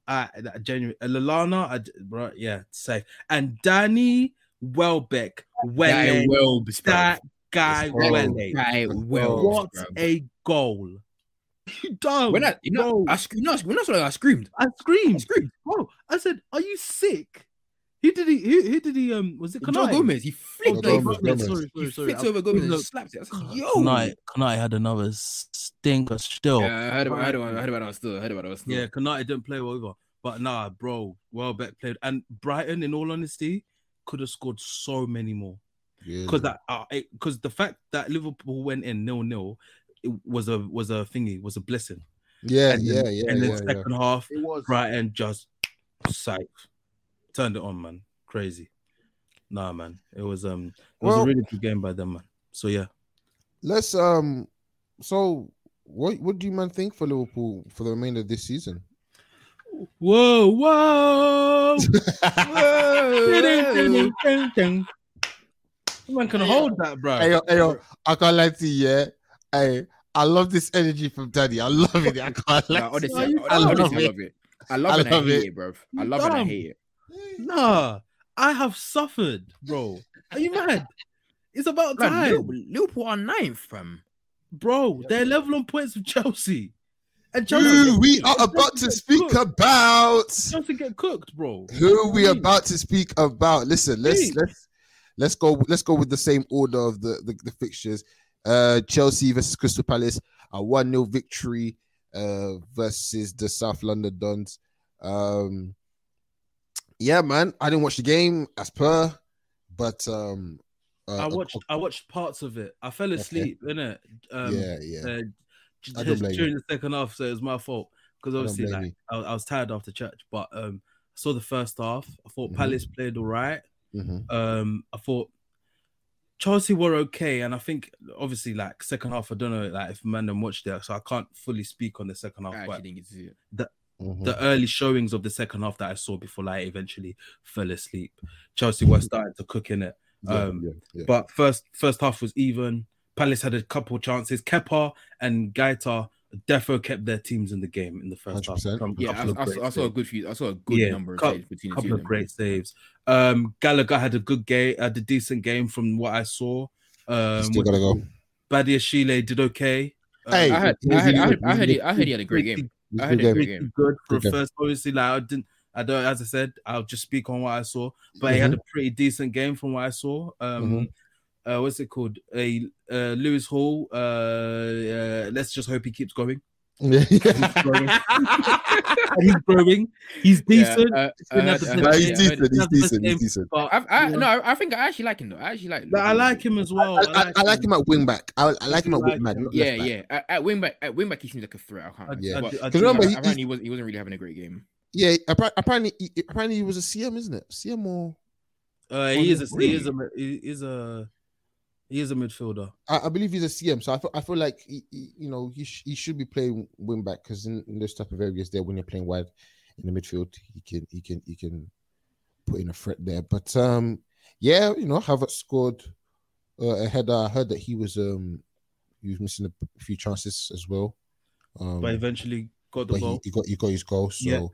genuinely, Lallana, bro, yeah, safe. And Danny Welbeck, a goal! You dumb. I screamed. Bro, I said, "Are you sick?" Who did he? Was it Konate? Gomez. He flicked over. Sorry. Flicked over Gomez and slapped it. I said, yo, Konate had another stinker still. Yeah, I heard about it still. Yeah, Konate didn't play well either. But nah, bro, Welbeck played. And Brighton, in all honesty, could have scored so many more. Because the fact that Liverpool went in 0-0 was a blessing. Yeah. And then second half, Brighton just sacked. Turned it on, man. Crazy. Nah, man. It was a really good game by them, man. So yeah. Let's so what do you man think for Liverpool for the remainder of this season? Whoa. Man can hold that, bro. Hey, I can't lie to you, yeah. Hey, I love this energy from Daddy. I love it. I can't lie. I love it. I hate it, bro. Nah, I have suffered, bro. Are you mad? It's about time. Liverpool are 9th, fam. Bro, they're level on points with Chelsea. And Chelsea, who we are about to speak about. Chelsea get cooked, bro. Who we about to speak about? Listen, let's go with the same order of the fixtures. Chelsea versus Crystal Palace, a 1-0 victory versus the South London Dons. Yeah, man. I didn't watch the game as per, but I watched parts of it. I fell asleep innit. During the second half, so it was my fault because obviously I was tired after church. But I saw the first half. I thought Palace played all right. I thought Chelsea were okay, and I think obviously like second half. I don't know like if Mandem watched it, so I can't fully speak on the second half. I actually didn't get to see it. The early showings of the second half that I saw before I eventually fell asleep. Chelsea were starting to cook in it. But first half was even. Palace had a couple chances. Kepa and Gaeta Defo kept their teams in the game in the first 100%. Half. I saw a good number of saves between the two of them. Gallagher had a good game, had a decent game from what I saw. Still gotta go. Badiashile did okay. I heard he had a great game. I heard he had a great game. Good for a first. Obviously, like I don't. As I said, I'll just speak on what I saw. But he had a pretty decent game from what I saw. What's it called? Lewis Hall. Let's just hope he keeps going. He's growing. He's decent. He's decent. I think I actually like him though. I like him as well. I like him at wing back. I like him at wing back. At wing back, he seems like a threat. Apparently, he wasn't really having a great game. Yeah, apparently he was a CM, isn't it? CM or he is a midfielder. I believe he's a CM, so I feel like he should be playing wing back because in those type of areas there, when you're playing wide in the midfield, he can put in a threat there. But Havertz scored a header. I heard that he was missing a few chances as well, but eventually got the goal. He got his goal, so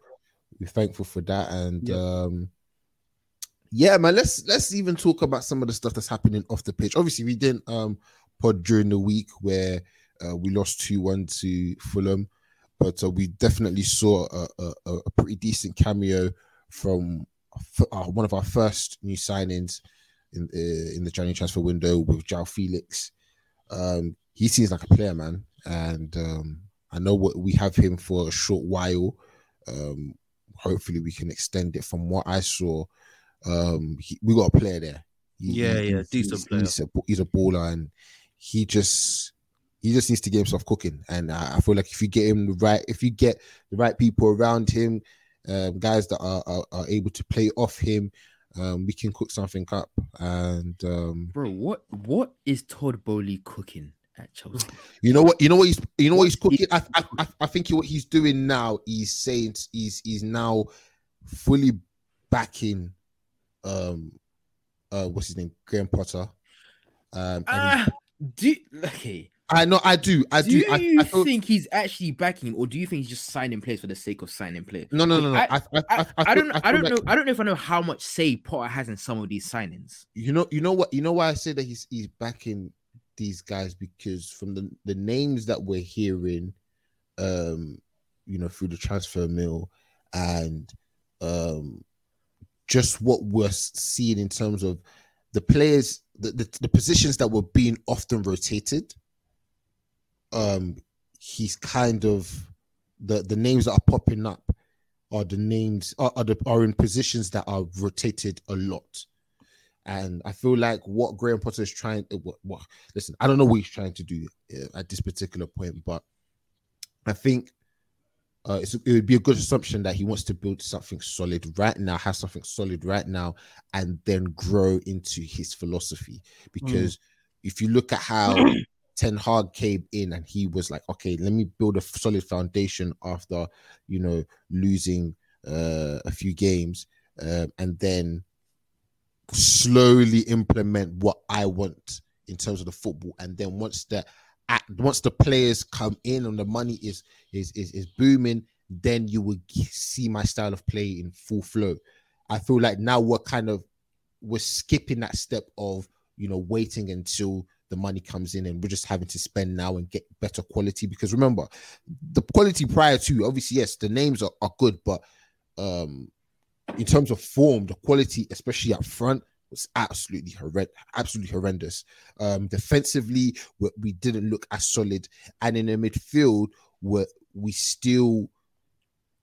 we're thankful for that. And yeah, man, let's even talk about some of the stuff that's happening off the pitch. Obviously, we didn't pod during the week where we lost 2-1 to Fulham, but we definitely saw a pretty decent cameo from one of our first new signings in the January transfer window with Joao Felix. He seems like a player, man, and I know what we have him for a short while. Hopefully, we can extend it. From what I saw, we got a player there. He's a decent player. He's a baller, and he just needs to get himself cooking. And I feel like if you get the right people around him, guys that are able to play off him, we can cook something up. And bro, what is Todd Boehly cooking at Chelsea? You know what he's cooking. I think what he's doing now, he's saying he's now fully backing. What's his name? Graham Potter. I do. Do you think he's actually backing him, or do you think he's just signing players for the sake of signing players? No. I don't know. I don't know if I know how much say Potter has in some of these signings. You know why I say that he's backing these guys, because from the names that we're hearing, through the transfer mill and just what we're seeing in terms of the players, the positions that were being often rotated. He's kind of the names that are popping up are the names are in positions that are rotated a lot, and I feel like what Graham Potter is trying. Listen, I don't know what he's trying to do at this particular point, but I think. It would be a good assumption that he wants to build something solid right now, have something solid right now, and then grow into his philosophy. Because if you look at how Ten Hag came in and he was like, okay, let me build a solid foundation after, losing a few games, and then slowly implement what I want in terms of the football. And then once the players come in and the money is booming, then you will see my style of play in full flow. I feel like now we're skipping that step of waiting until the money comes in, and we're just having to spend now and get better quality. Because remember, the quality prior to, obviously, yes, the names are good, but in terms of form, the quality, especially up front, was absolutely horrendous. Defensively, we didn't look as solid, and in the midfield,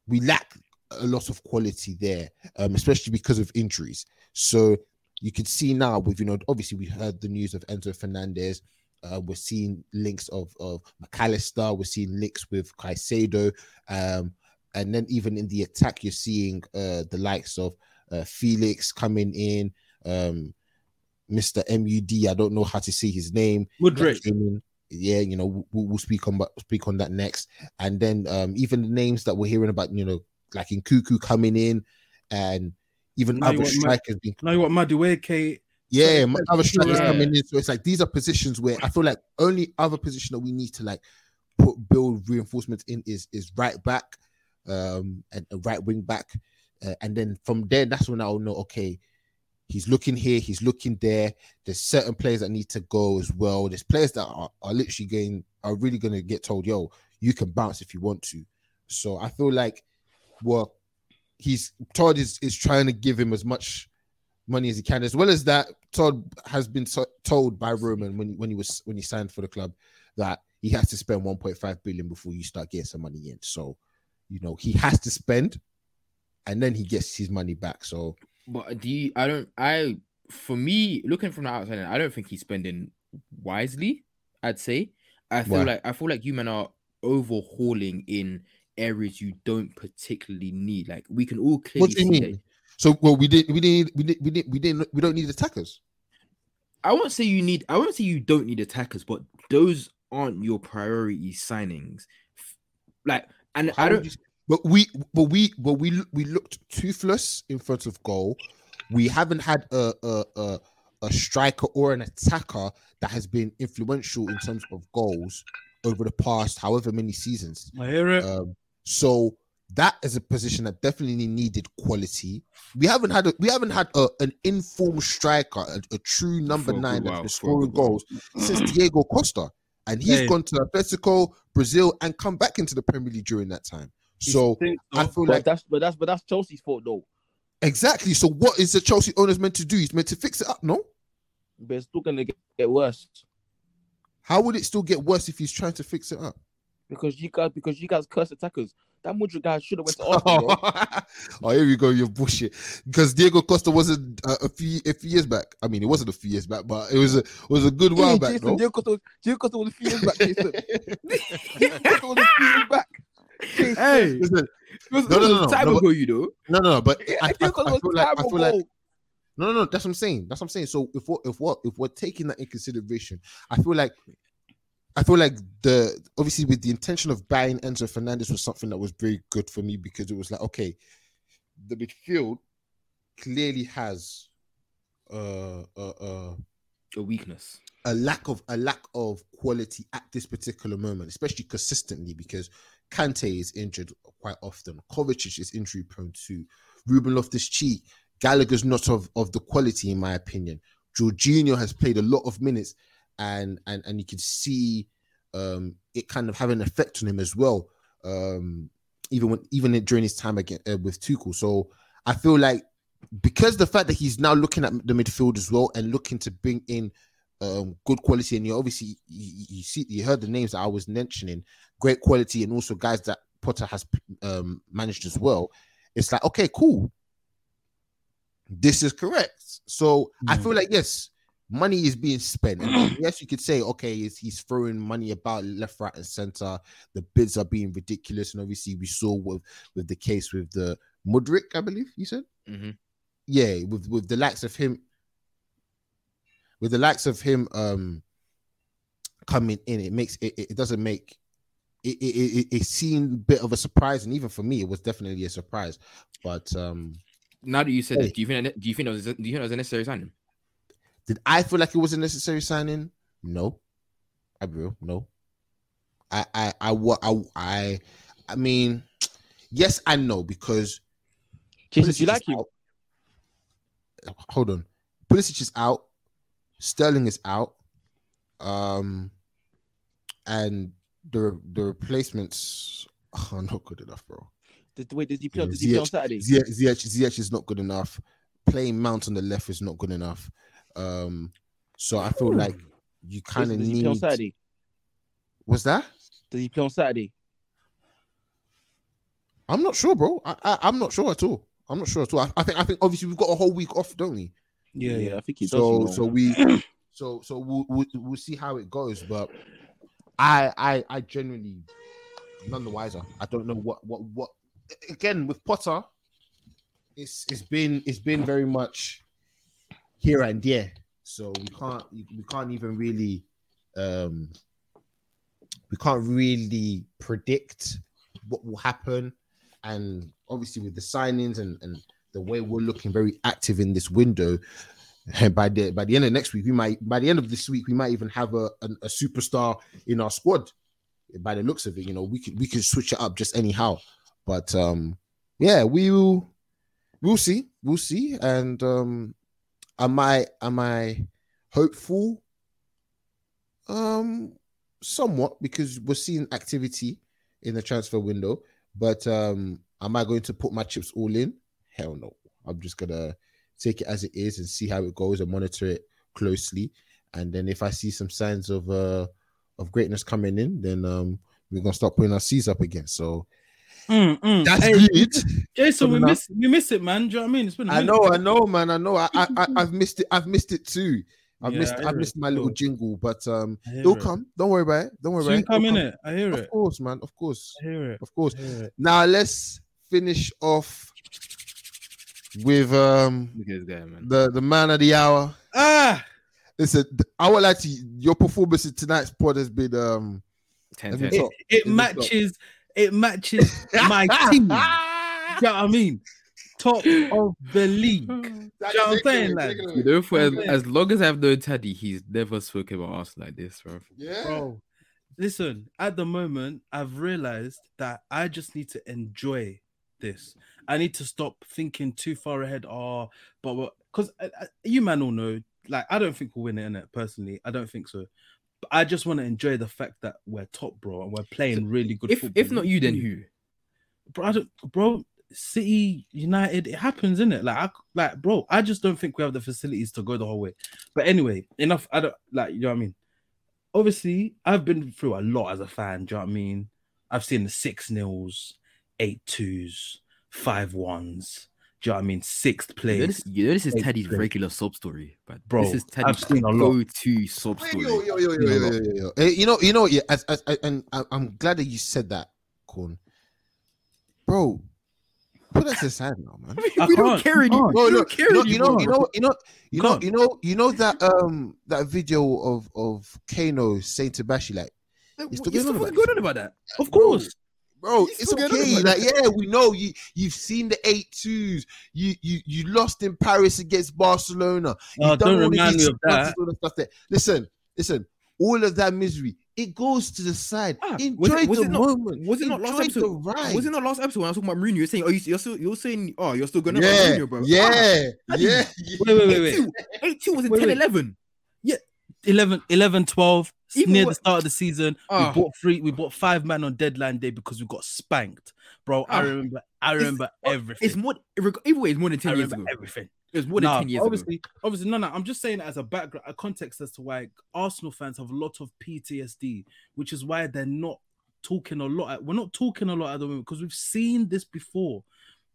we lack a lot of quality there, especially because of injuries. So you can see now with obviously we heard the news of Enzo Fernandez. We're seeing links of McAllister. We're seeing links with Caicedo, and then even in the attack, you're seeing the likes of Felix coming in. Mr. MUD, I don't know how to say his name. Rodri. Yeah, we'll speak on that next. And then even the names that we're hearing about, like Nkuku coming in, and even other strikers. Madueke. Yeah, other strikers coming in. So it's like these are positions where I feel like only other position that we need to like build reinforcements in is right back, and right wing back, and then from there, that's when I'll know, okay, he's looking here, he's looking there. There's certain players that need to go as well. There's players that are literally are really going to get told, yo, you can bounce if you want to. So I feel like, well, Todd is trying to give him as much money as he can. As well as that, Todd has been told by Roman when he signed for the club that he has to spend 1.5 billion before you start getting some money in. So, you know, he has to spend, and then he gets his money back. So, but for me, looking from the outside, I don't think he's spending wisely. I'd say I feel like you men are overhauling in areas you don't particularly need. Like, we can all clearly. What do you mean? So, well, we don't need attackers. I won't say you don't need attackers, but those aren't your priority signings. Like, and how I don't. But we looked toothless in front of goal. We haven't had a striker or an attacker that has been influential in terms of goals over the past however many seasons. I hear it. So that is a position that definitely needed quality. We haven't had an informed striker, a true number nine that's been scoring goals since Diego Costa, and he's gone to Atletico, Brazil, and come back into the Premier League during that time. So I feel like that's Chelsea's fault though. Exactly. So what is the Chelsea owners meant to do? He's meant to fix it up, no? But it's still gonna get worse. How would it still get worse if he's trying to fix it up? Because you guys curse attackers. That Modric guy should have went to Arsenal. Oh, here we go, you're bullshit. Because Diego Costa wasn't a few years back. I mean, it wasn't a few years back, but it was a good while back. Jason, no? Diego Costa was a few years back. Jason. Diego Costa was a few years back. Hey, listen. I feel like that's what I'm saying. So if we're taking that in consideration, I feel like the obviously with the intention of buying Enzo Fernandez was something that was very good for me, because it was like, okay, the midfield clearly has a weakness, a lack of quality at this particular moment, especially consistently, because Kante is injured quite often. Kovacic is injury prone too. Ruben Loftus-Cheek. Gallagher's not of the quality, in my opinion. Jorginho has played a lot of minutes, and you can see it kind of having an effect on him as well. Even during his time again with Tuchel. So I feel like because the fact that he's now looking at the midfield as well and looking to bring in good quality, and you heard the names that I was mentioning, great quality, and also guys that Potter has managed as well. It's like, okay, cool, this is correct. So I feel like, yes, money is being spent. And yes, you could say, okay, he's throwing money about left, right, and center. The bids are being ridiculous, and obviously we saw with the case with the Mudryk, I believe you said, yeah, with the likes of him. With the likes of him coming in, it seemed a bit of a surprise, and even for me, it was definitely a surprise. But now that you said it, do you think it was a necessary signing? Did I feel like it was a necessary signing? No, I be real. No, I mean, yes and no, because Jesus, you like you. Hold on, Pulisic is out. Sterling is out, and the replacements are not good enough, bro. Does he play? Does he play on Saturday? Ziyech is not good enough. Playing Mount on the left is not good enough. So I feel like you kind of need. Does he play on Saturday? What's that? Does he play on Saturday? I'm not sure, bro. I'm not sure at all. I think obviously we've got a whole week off, don't we? Yeah, I think he does. So we'll see how it goes, but I genuinely none the wiser. I don't know what again with Potter, it's been very much here and there. So we can't really predict what will happen, and obviously with the signings and the way we're looking very active in this window, and by the end of next week, we might even have a superstar in our squad. by the looks of it, you know, we can switch it up just anyhow. But yeah, we'll see. And am I hopeful? Somewhat, because we're seeing activity in the transfer window. But am I going to put my chips all in? Hell no. I'm just gonna take it as it is and see how it goes and monitor it closely. And then if I see some signs of greatness coming in, then we're gonna start putting our C's up again. So that's good. Jason, we miss it, man. Do you know what I mean? It's been a minute. I know, man. I've missed it. I've missed it too. I missed my little jingle, but it'll come. Don't worry about it. Soon come. I hear it. Of course, man. Of course. I hear it. Of course. Now let's finish off with the man of the hour. Listen, I would like to. Your performance in tonight's pod has been 10. It matches my team. Do you know what I mean? Top of the league. As long as I have known Taddy, he's never spoken about us like this, bro. Yeah. Bro, listen, at the moment, I've realized that I just need to enjoy this. I need to stop thinking too far ahead. Because you man all know, like, I don't think we'll win it, innit? Personally, I don't think so. But I just want to enjoy the fact that we're top, bro, and we're playing really good football. If not you, then who? Bro, City, United, it happens, innit? Like, bro, I just don't think we have the facilities to go the whole way. But anyway, enough. I don't like. You know what I mean? Obviously, I've been through a lot as a fan. Do you know what I mean? I've seen the 6-0s, 8-2s, 5-1s. Do you know what I mean? 6th place. This is Teddy's regular sub story, bro. This is Teddy's go-to sub story. Yo. You know. Yeah, I'm glad that you said that, Corn, bro. Put that aside now, man. We don't care anymore. You know that that video of Kano saying to Bashi, like, it's going on about that. Of course, bro. It's okay. Like, yeah, we know you've seen the 8-2s. You lost in Paris against Barcelona. Don't remind me of that. Listen. All of that misery. It goes to the side. Enjoy the moment. Was it not last episode when I was talking about Mourinho? You're saying, you're still going up about Mourinho, bro. Yeah. Wait. 8-2 was in 10-11. Yeah. 11-12. The start of the season, we bought five men on deadline day because we got spanked, bro. I remember everything. It's more than 10 years ago. Everything. It's more than 10 years ago. Obviously, no. I'm just saying as a background, a context as to why Arsenal fans have a lot of PTSD, which is why they're not talking a lot. We're not talking a lot at the moment because we've seen this before.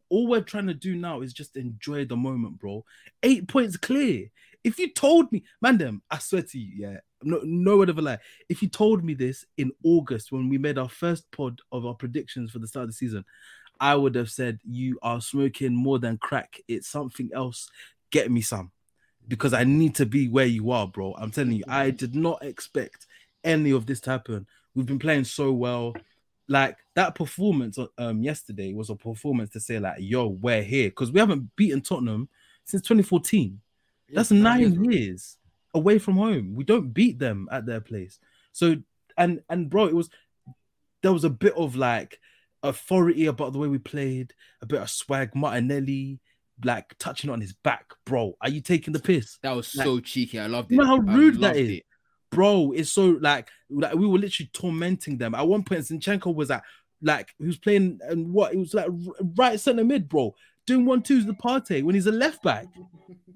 All we're trying to do now is just enjoy the moment, bro. 8 points clear. If you told me, Mandem, I swear to you, yeah, no word of a lie. If you told me this in August when we made our first pod of our predictions for the start of the season, I would have said, you are smoking more than crack. It's something else. Get me some. Because I need to be where you are, bro. I'm telling you, I did not expect any of this to happen. We've been playing so well. Like, that performance yesterday was a performance to say, like, yo, we're here. Because we haven't beaten Tottenham since 2014. That's 9 years away from home. We don't beat them at their place. So, and bro, there was a bit of, like, authority about the way we played, a bit of swag, Martinelli, like, touching on his back. Bro, are you taking the piss? That was, like, so cheeky. I loved it. You know how rude that is? Bro, it's so, like, we were literally tormenting them. At one point, Zinchenko was at, like, he was playing, and what? It was, like, right centre mid, bro. Doing 1-2s the party when he's a left back.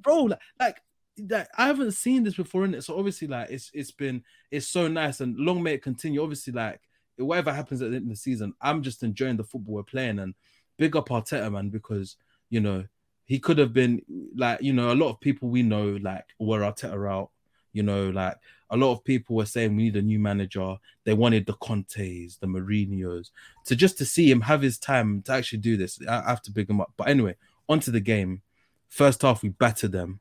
Bro, like, I haven't seen this before, innit? So, obviously, like, it's so nice, and long may it continue. Obviously, like, whatever happens at the end of the season, I'm just enjoying the football we're playing, and big up Arteta, man, because, you know, he could have been, like, you know, a lot of people we know, like, were Arteta out, you know, like, a lot of people were saying we need a new manager. They wanted the Contes, the Mourinhos. So just to see him have his time to actually do this, I have to big him up. But anyway, onto the game. First half, we battered them.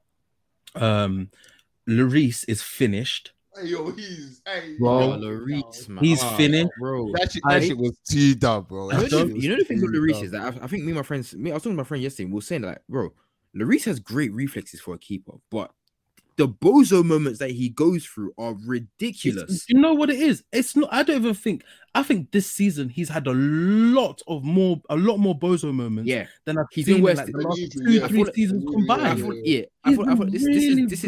Lloris is finished. He's finished. Bro. That shit was teed up, bro. You know the thing with Lloris is that I think I was talking to my friend yesterday, and we were saying, like, bro, Lloris has great reflexes for a keeper, but the bozo moments that he goes through are ridiculous. It's, you know what it is? It's not. I don't even think. I think this season he's had a lot more bozo moments. Yeah. Than I've he's seen in like the last two, three seasons combined. I thought this is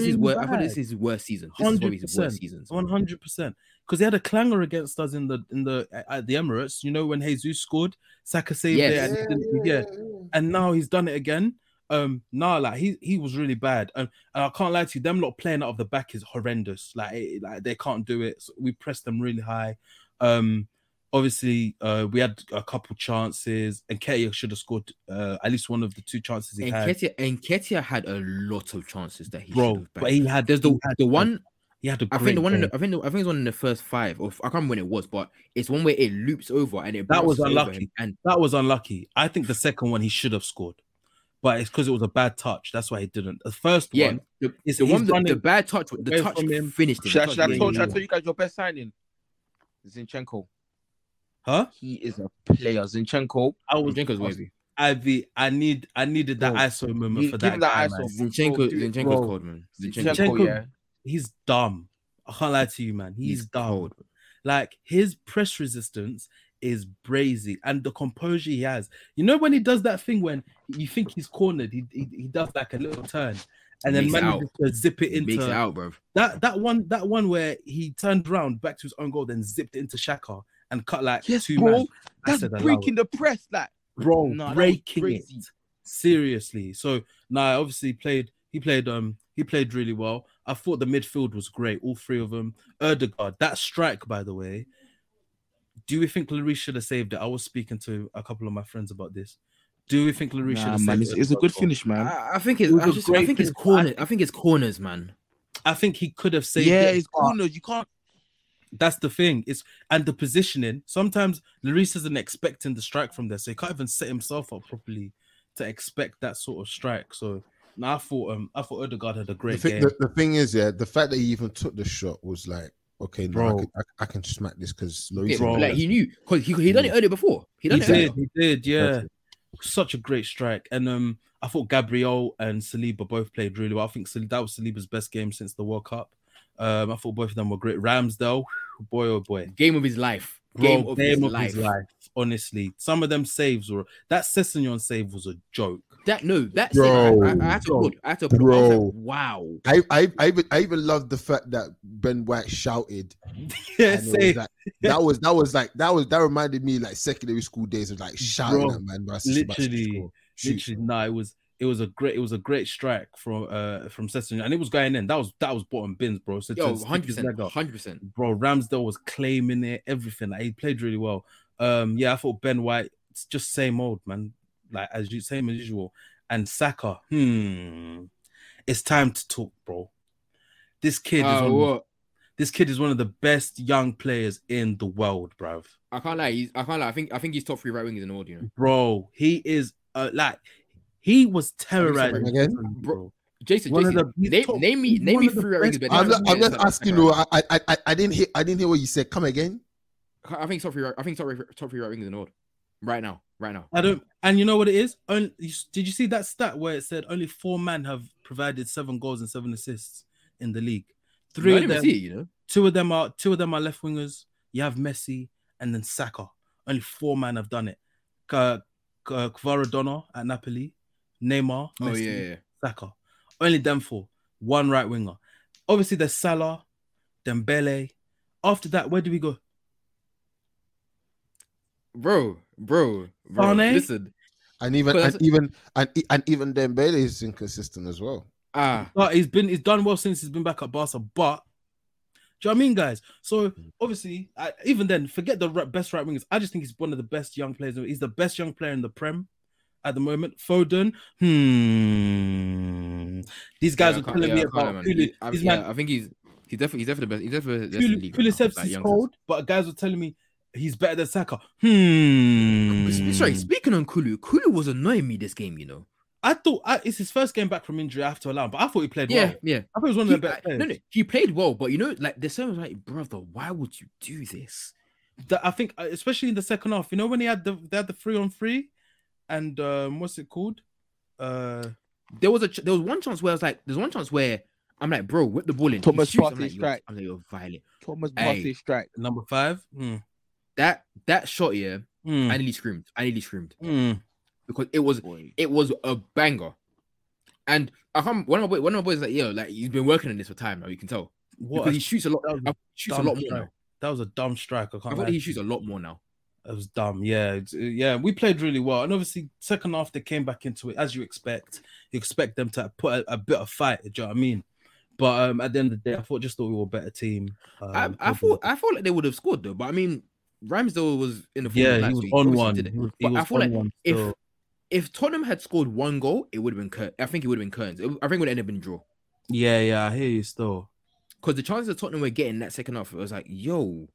his worst season. This is probably his worst season. 100%. Because he had a clanger against us at the Emirates. You know, when Jesus scored, Saka saved it. And now he's done it again. He was really bad, and I can't lie to you, them lot playing out of the back is horrendous. They can't do it. So we pressed them really high. Obviously, we had a couple chances, and Nketiah should have scored at least one of the two chances he had. Nketiah had a lot of chances that he should have backed. But he had. There's the one. He had a great I think it's one in the first five, or I can't remember when it was, but it's one where it loops over and it. That was unlucky. And that was unlucky. I think the second one he should have scored. But it's because it was a bad touch. That's why he didn't. The first one, is the one that the bad touch. The touch him. Finished. Should I tell you guys your best signing? Zinchenko. Huh? He is a player. Zinchenko. Zinchenko's wavy. I needed that ISO moment for that. Zinchenko's cold, man. Zinchenko, yeah. He's dumb. I can't lie to you, man. He's dumb. Like, his press resistance is brazy, and the composure he has. You know, when he does that thing when you think he's cornered, he does like a little turn, and then manages to zip it into. Makes it out, bro. That one where he turned round back to his own goal, then zipped it into Shaka and cut like two man. That's breaking the press, like bro, breaking it seriously. So now, obviously, he played really well. I thought the midfield was great, all three of them. Ødegaard, that strike, by the way. Do we think Lloris should have saved it? I was speaking to a couple of my friends about this. Do we think Lloris should have saved it? It's a good finish, man. I think it's corners, man. I think he could have saved it. Yeah, it's corners. You can't. That's the thing. And the positioning. Sometimes Lloris isn't expecting the strike from there, so he can't even set himself up properly to expect that sort of strike. So I thought Ødegaard had a great game. The thing is, the fact that he even took the shot was like, okay, bro, no, I can smack this because he knew because he done it earlier before. He did, yeah. Such a great strike, and I thought Gabriel and Saliba both played really well. I think that was Saliba's best game since the World Cup. I thought both of them were great. Ramsdale, boy oh boy, game of his life, game of his life. Honestly, some of them saves were that Sessegnon save was a joke. Wow. I even loved the fact that Ben White shouted. Yes, that reminded me like secondary school days of like shouting at man. Literally, nah. It was a great strike from Sessegnon, and it was going in. That was bottom bins, bro. So 100%, bro. Ramsdale was claiming it, everything. Like, he played really well. I thought Ben White, it's just same old man. Like same as usual, and Saka. It's time to talk, bro. This kid is one of the best young players in the world, bruv. I can't lie. I think he's top three right wingers in the world, you know. Bro, he is he was terrorizing again, bro. Jason, name me three right wingers. I'm just asking you. I didn't hear what you said. Come again. I think top three right wingers in the world right now. I don't, and you know what it is? Did you see that stat where it said only 4 men have provided 7 goals and 7 assists in the league? 3 of them, two of them are left wingers. You have Messi and then Saka. Only 4 men have done it. Kvaradona at Napoli, Neymar, Messi, Saka. Only them 4. 1 right winger. Obviously there's Salah, Dembele. After that, where do we go? Bro. Listen, and even Dembele is inconsistent as well. But he's done well since he's been back at Barca. But do you know what I mean, guys? So obviously, even then, forget the best right wingers. I just think he's one of the best young players. He's the best young player in the Prem at the moment. Foden. These guys are telling me about Kulu. I think he's definitely the best. Kulu says he's cold, but guys were telling me he's better than Saka. Sorry, speaking on Kulu was annoying me this game, you know. I thought it's his first game back from injury, I have to allow him, but I thought he played well. Yeah. I thought he was one of the best players. No, he played well, but you know, like, there's someone like, brother, why would you do this? I think, especially in the second half, you know, when they had the 3-on-3 and what's it called? There was one chance where I'm like, bro, whip the ball in. Thomas Partey strike. I'm like, you're violent. Thomas Partey strike. Number five. Mm. That shot, yeah. Mm. I nearly screamed. Mm. Because it was a banger. And I come one of my boys like, yo, like he's been working on this for time now, you can tell. What? Because he shoots a lot. Shoots a lot more now. That was a dumb strike. I thought he shoots a lot more now. It was dumb. Yeah. We played really well, and obviously second half they came back into it as you expect. You expect them to put a bit of fight. Do you know what I mean? But at the end of the day, I thought we were a better team. I felt like they would have scored though. But I mean, Ramsdale was in the form he was on one. I feel like if Tottenham had scored one goal, it would have been Kearns. I think it would have been Kearns. I think it would end up in a draw. Yeah, I hear you still. Because the chances that Tottenham were getting that second half, it was like, yo,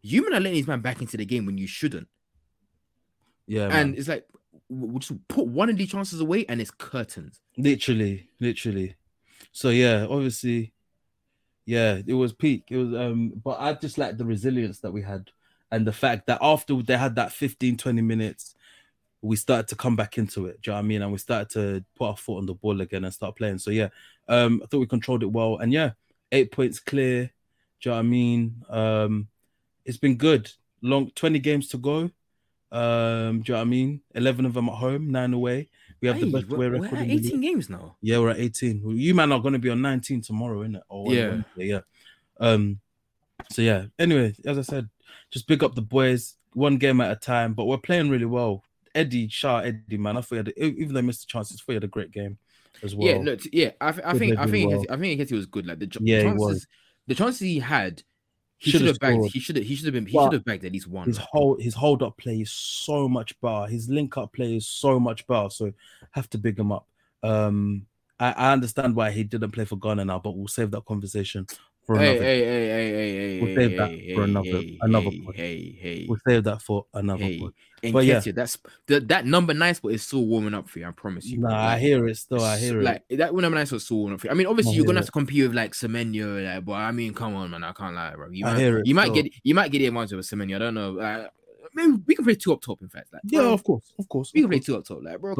you men are letting these man back into the game when you shouldn't. Yeah, and man. It's like we'll just put one of these chances away, and it's curtains. Literally. So yeah, obviously, yeah, it was peak. It was but I just like the resilience that we had, and the fact that after they had that 15, 20 minutes, we started to come back into it. Do you know what I mean? And we started to put our foot on the ball again and start playing. So yeah, I thought we controlled it well, and yeah, 8 points clear. Do you know what I mean? It's been good. Long 20 games to go. Do you know what I mean? 11 of them at home, 9 away. We have the best away record. We're at 18 games now. Yeah, we're at 18. You man are going to be on 19 tomorrow, innit? Or Wednesday. So yeah. Anyway, as I said, just big up the boys, one game at a time. But we're playing really well. Eddie, Eddie, man, I thought even though I missed the chances, I thought he had a great game as well. Yeah, I think Nketiah was good. Like the chances he had, he should have bagged at least one. His hold up play is so much bar. His link up play is so much bar. So have to big him up. I understand why he didn't play for Ghana now, but we'll save that conversation for another. We'll save that for another pod. But yeah, that's that number 9 spot is still warming up for you. I promise you. Nah, I hear it still. Like that number 9 spot is still warming up for you. I mean, obviously you're gonna have to compete with like Semenyo, like, but I mean, come on, man, I can't lie, bro. You might get the advantage of a Semenyo. I don't know. Maybe we can play 2 up top. In fact, like, bro, of course, we can play 2 up top, like, bro.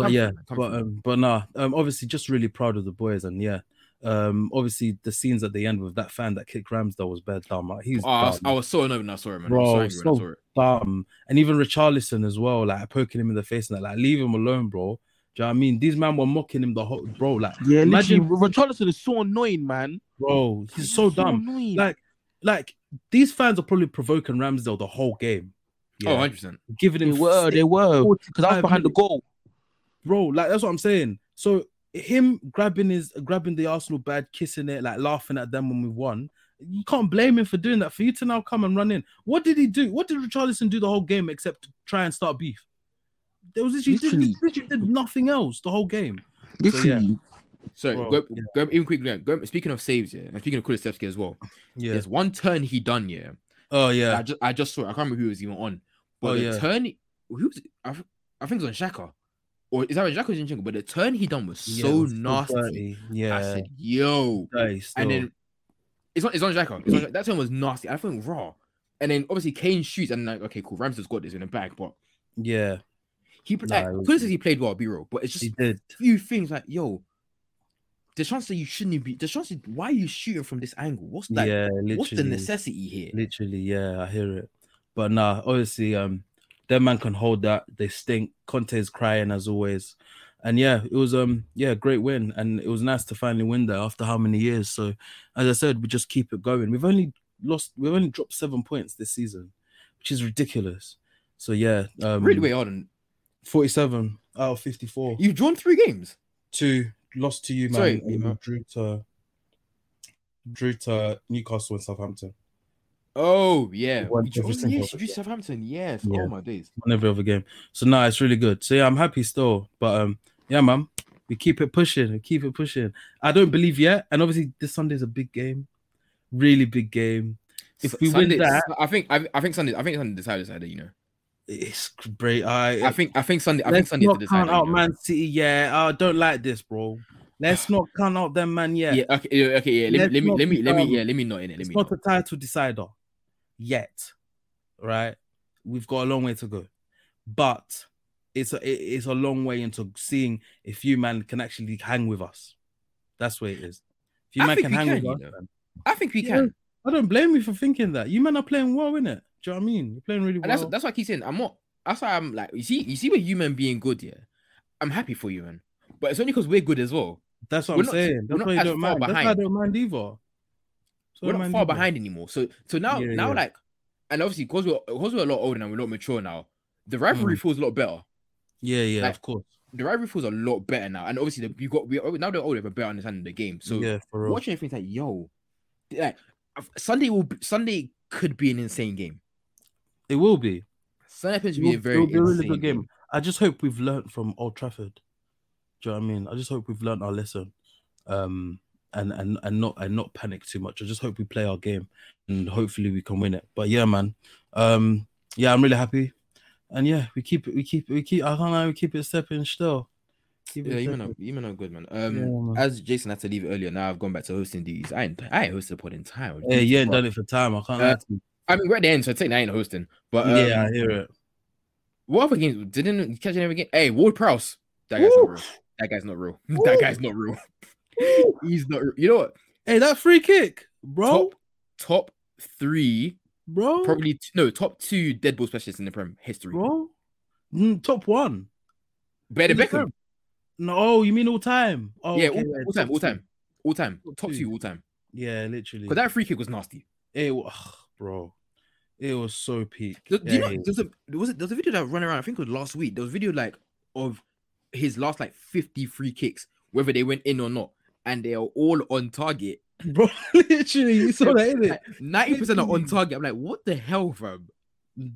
Obviously, just really proud of the boys, and yeah. Obviously the scenes at the end with that fan that kicked Ramsdale was bad dumb. I was so annoyed when I saw it, man. Bro, I was so angry when I saw it. Dumb. And even Richarlison as well, like poking him in the face and like leave him alone, bro. Do you know what I mean? These men were mocking him the whole bro. Like, yeah, imagine Richarlison is so annoying, man. Bro, he's so dumb. Annoying. Like these fans are probably provoking Ramsdale the whole game. Yeah. Oh, 100%. Giving him they were because I was behind the goal. Bro, like that's what I'm saying. So him grabbing the Arsenal badge, kissing it, like laughing at them when we won. You can't blame him for doing that. For you to now come and run in. What did he do? What did Richarlison do the whole game except try and start beef? There was he did nothing else the whole game. So, even quickly, speaking of saves, yeah, and speaking of Kulusevski as well. Yeah. There's one turn he done, yeah. Oh yeah. I just saw it. I can't remember who was even on. But I think it was on Xhaka. Or is that what Jacko Zinchenko? But the turn he done was so nasty. Dirty. Yeah, I said, yo. Nice, and then it's on Jacko. That turn was nasty. I think raw. And then obviously Kane shoots and like, okay, cool. Ramsdale's got this in the bag, but yeah, he played well. Be real, but it's just a few things like yo. Why are you shooting from this angle? What's that? Yeah, what's the necessity here? Literally, yeah, I hear it. But nah, obviously, them man can hold that. They stink. Conte's crying as always, and yeah, it was great win, and it was nice to finally win there after how many years. So, as I said, we just keep it going. We've only dropped 7 points this season, which is ridiculous. So yeah, really way odd. 47 out of 54. You've drawn 3 games. 2 lost to you, man. Sorry, drew to Newcastle and Southampton. Oh, yeah. Southampton, yes. Yeah. Oh, my days. On every other game. So, no, it's really good. So, yeah, I'm happy still. But, yeah, man, we keep it pushing. I don't believe yet. And, obviously, this Sunday's a big game. Really big game. If we win that... I think Sunday decided, you know. It's great. I think Sunday decided. Let's not count out Man City, yeah. I don't like this, bro. Let's not count out them, man. Yeah. Yeah. Okay. Yeah. Let me not in it. It's not a title decider yet, right? We've got a long way to go, but it's a long way into seeing if you man can actually hang with us. That's where it is. You man can hang with us. I think we can. I don't blame you for thinking that. You men are playing well, innit? Do you know what I mean? You're playing really well. And that's why I keep saying I'm not. That's why I'm like, you see where you men being good, yeah. I'm happy for you, man. But it's only because we're good as well. That's what I'm saying. That's why I don't mind. That's why I don't mind either. We're not far behind anymore. So now like, and obviously because we're a lot older and we're a lot mature now, the rivalry feels a lot better. Yeah, like, of course. The rivalry feels a lot better now, and obviously now they're older, but better understanding the game. So yeah, for real. Watching things like Sunday could be an insane game. It will be. Sunday could be a really good game. I just hope we've learned from Old Trafford. Do you know what I mean? I just hope we've learned our lesson, and not panic too much. I just hope we play our game, and hopefully we can win it. But yeah, man, I'm really happy, and yeah, we keep. I can't lie, we keep it stepping still. Even not good, man. As Jason had to leave earlier, now I've gone back to hosting duties. I ain't hosted the pod in time. Yeah, you ain't done it for time. I can't. I mean, we're at the end, so I think I ain't hosting. But yeah, I hear it. What other games didn't catch any game? Hey, Ward Prowse. That guy's not real. He's not. You know what? Hey, that free kick, bro. Top three, bro. Probably top two dead ball specialists in the Prem history, bro. Top one. Better Beckham. No, you mean all time? Oh, yeah, okay. all time. Top two, all time. Yeah, literally. Because that free kick was nasty. Bro. It was so peak. There's a video that ran around. I think it was last week. There was a video like of his last like 50 free kicks, whether they went in or not, and they are all on target. Bro, literally, you saw that, innit? 90% are on target. I'm like, what the hell, fam?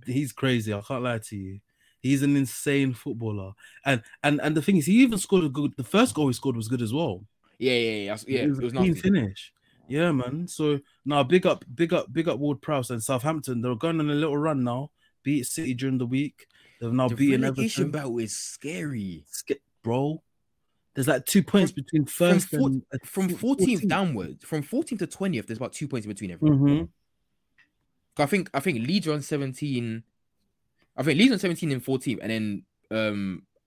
He's crazy. I can't lie to you. He's an insane footballer, and the thing is, he even scored a good. The first goal he scored was good as well. Yeah. It was a clean finish. Yeah, man. So now, big up Ward-Prowse and Southampton. They're going on a little run now. Beat City during the week. They've now beaten Everton. The relegation battle is scary, bro. There's like 2 points between first from 14th downwards. From 14th to 20th, there's about 2 points between everyone. Mm-hmm. I think Leeds are on 17. I think Leeds on 17 and 14th, and then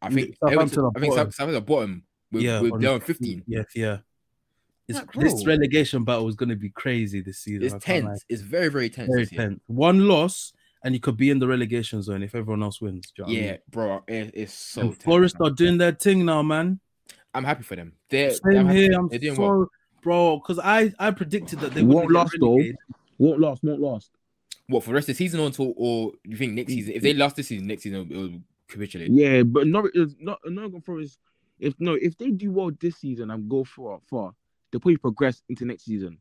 I think Southampton are bottom. They're on 15. Yeah. This relegation battle is going to be crazy this season. It's tense. It's very, very tense. Very tense. One loss, and you could be in the relegation zone if everyone else wins. Do you know what I mean? Bro, it's so. And Forest are doing their thing now, man. I'm happy for them. They're doing well, bro. Because I predicted that they won't last though. Won't last. What, for the rest of the season or you think next season? If they last this season, next season it'll capitulate. Yeah, but Nottingham Forest. If they do well this season and go far, they'll probably progress into next season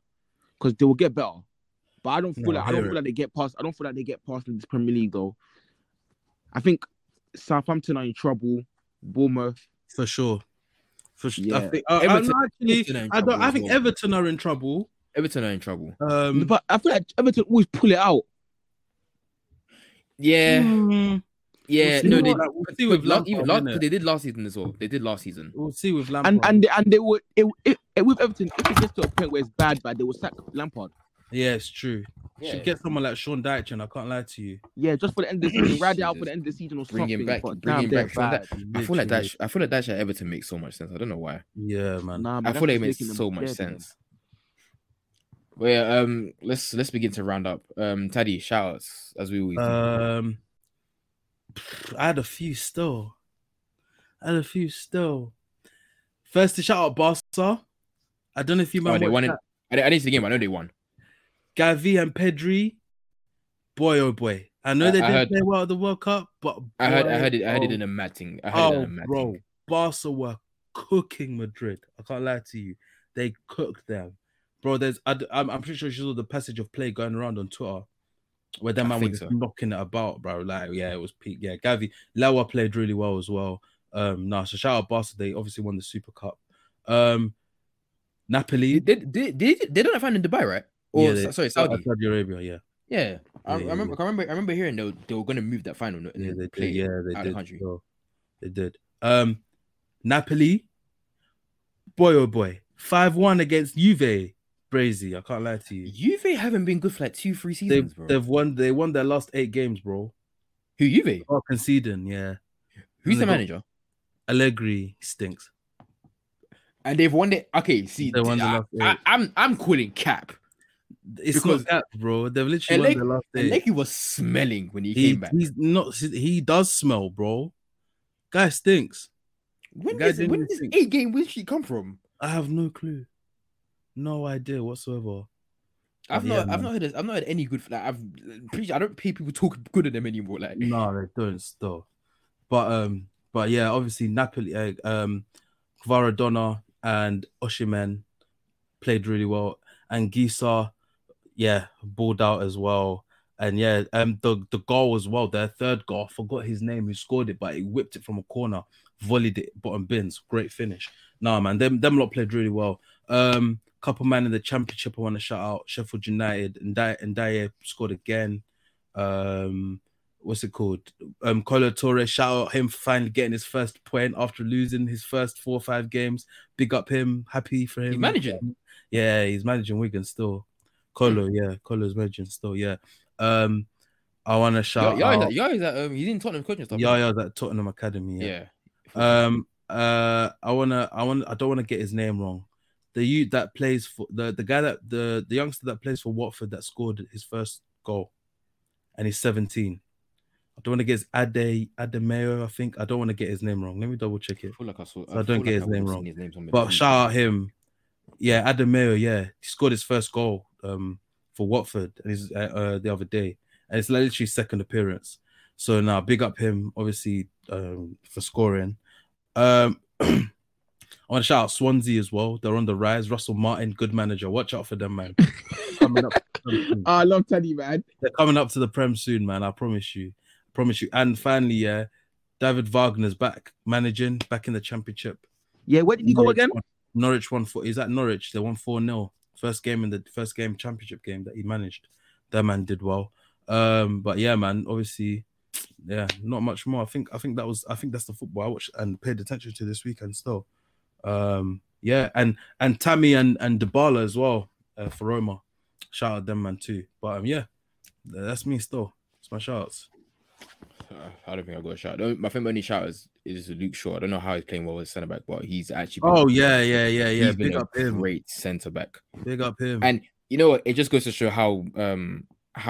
because they will get better. But I don't feel like they get past in this Premier League though. I think Southampton are in trouble. Bournemouth for sure. Yeah. I think Everton are in trouble. But I feel like Everton always pull it out. Yeah. Mm. Yeah. We'll no, they we'll see with Lampard, even Lampard, they did last season as well. We'll see with Lampard. And they will, with Everton, if it gets to a point where it's bad, they will sack Lampard. Yeah, it's true. Yeah. Should get someone like Sean Dyche, and I can't lie to you. Yeah, just for the end of the season, ride it out for the end of the season or something. Bring him back. I feel like Dyche at Everton makes so much sense. I don't know why. Yeah, man. I feel like it makes so much sense. Well, yeah, let's begin to round up. Taddy, shout outs as we always do. I had a few still. First to shout out Barca. I don't know if you remember. Oh, I didn't see the game. I know they won. Gavi and Pedri. Boy. I know they didn't play well at the World Cup, but boy, I heard it in a matting. Bro, Barca were cooking Madrid. I can't lie to you. They cooked them. Bro, I'm pretty sure she saw the passage of play going around on Twitter where that man was knocking it about, bro. Like, yeah, it was peak. Yeah, Gavi. Lewa played really well as well. So shout out Barca. They obviously won the Super Cup. Napoli. They don't have fun in Dubai, right? Saudi Arabia, yeah. Yeah. I remember hearing they were going to move that final. They did. Bro. They did. Napoli. Boy. 5-1 against Juve. Brazy, I can't lie to you. Juve haven't been good for like 2-3 seasons, bro. They won their last 8 games, bro. Who, Juve? Oh, conceding, yeah. Who's the manager? Allegri stinks. and they've won it. Okay, see, I'm calling cap. It's because not that, bro. They've literally won the last day. Eleki was smelling when he came back. He's not. He does smell, bro. Guy stinks. When does a game win she come from? I have no clue. No idea whatsoever. I've not heard any good. Like, I don't hear people talk good of them anymore. Like, no, they don't still. But yeah, obviously Napoli, Kvaradona and Osimhen played really well, and Gisa, yeah, balled out as well. And yeah, the goal as well, their third goal. I forgot his name who scored it, but he whipped it from a corner, volleyed it bottom bins. Great finish. Nah, man, them lot played really well. Couple man in the championship I want to shout out. Sheffield United and Ndiaye scored again. What's it called? Colo Torre, shout out him for finally getting his first point after losing his first 4 or 5 games. Big up him, happy for him. He's managing. Yeah, he's managing Wigan still. Colo, yeah, Colo's managing still, yeah. I want to shout out. He's in Tottenham coaching stuff. Yeah, that Tottenham Academy. Yeah. I don't want to get his name wrong. The youth that plays for the guy that the youngster that plays for Watford that scored his first goal, and he's 17. I don't want to get his Adebayo, I think. I don't want to get his name wrong. Let me double check it. I feel like I saw. So I don't get his name wrong. His name, but shout out him. Yeah, Adebayo. Yeah, he scored his first goal for Watford, and he's the other day, and it's literally second appearance. So now big up him, obviously, for scoring. I want to shout out Swansea as well. They're on the rise. Russell Martin, good manager. Watch out for them, man. Coming up. I love Teddy, man. They're coming up to the Prem soon, man. I promise you. And finally, yeah, David Wagner's back managing, back in the championship. Yeah, where did he go again? Norwich won 4. He's at Norwich. They won 4-0. First game championship game that he managed. That man did well. But yeah, man, obviously, yeah, not much more. I think that's the football I watched and paid attention to this weekend still. Yeah, and Tammy and Dybala as well for Roma. Shout out them, man, too. But yeah, that's me still. It's my shouts. I don't think I got a shout. I think my only shout is Luke Shaw. I don't know how he's playing well as centre back, but he's actually. Yeah. He's big up him. Great centre back. Big up him. And you know what? It just goes to show how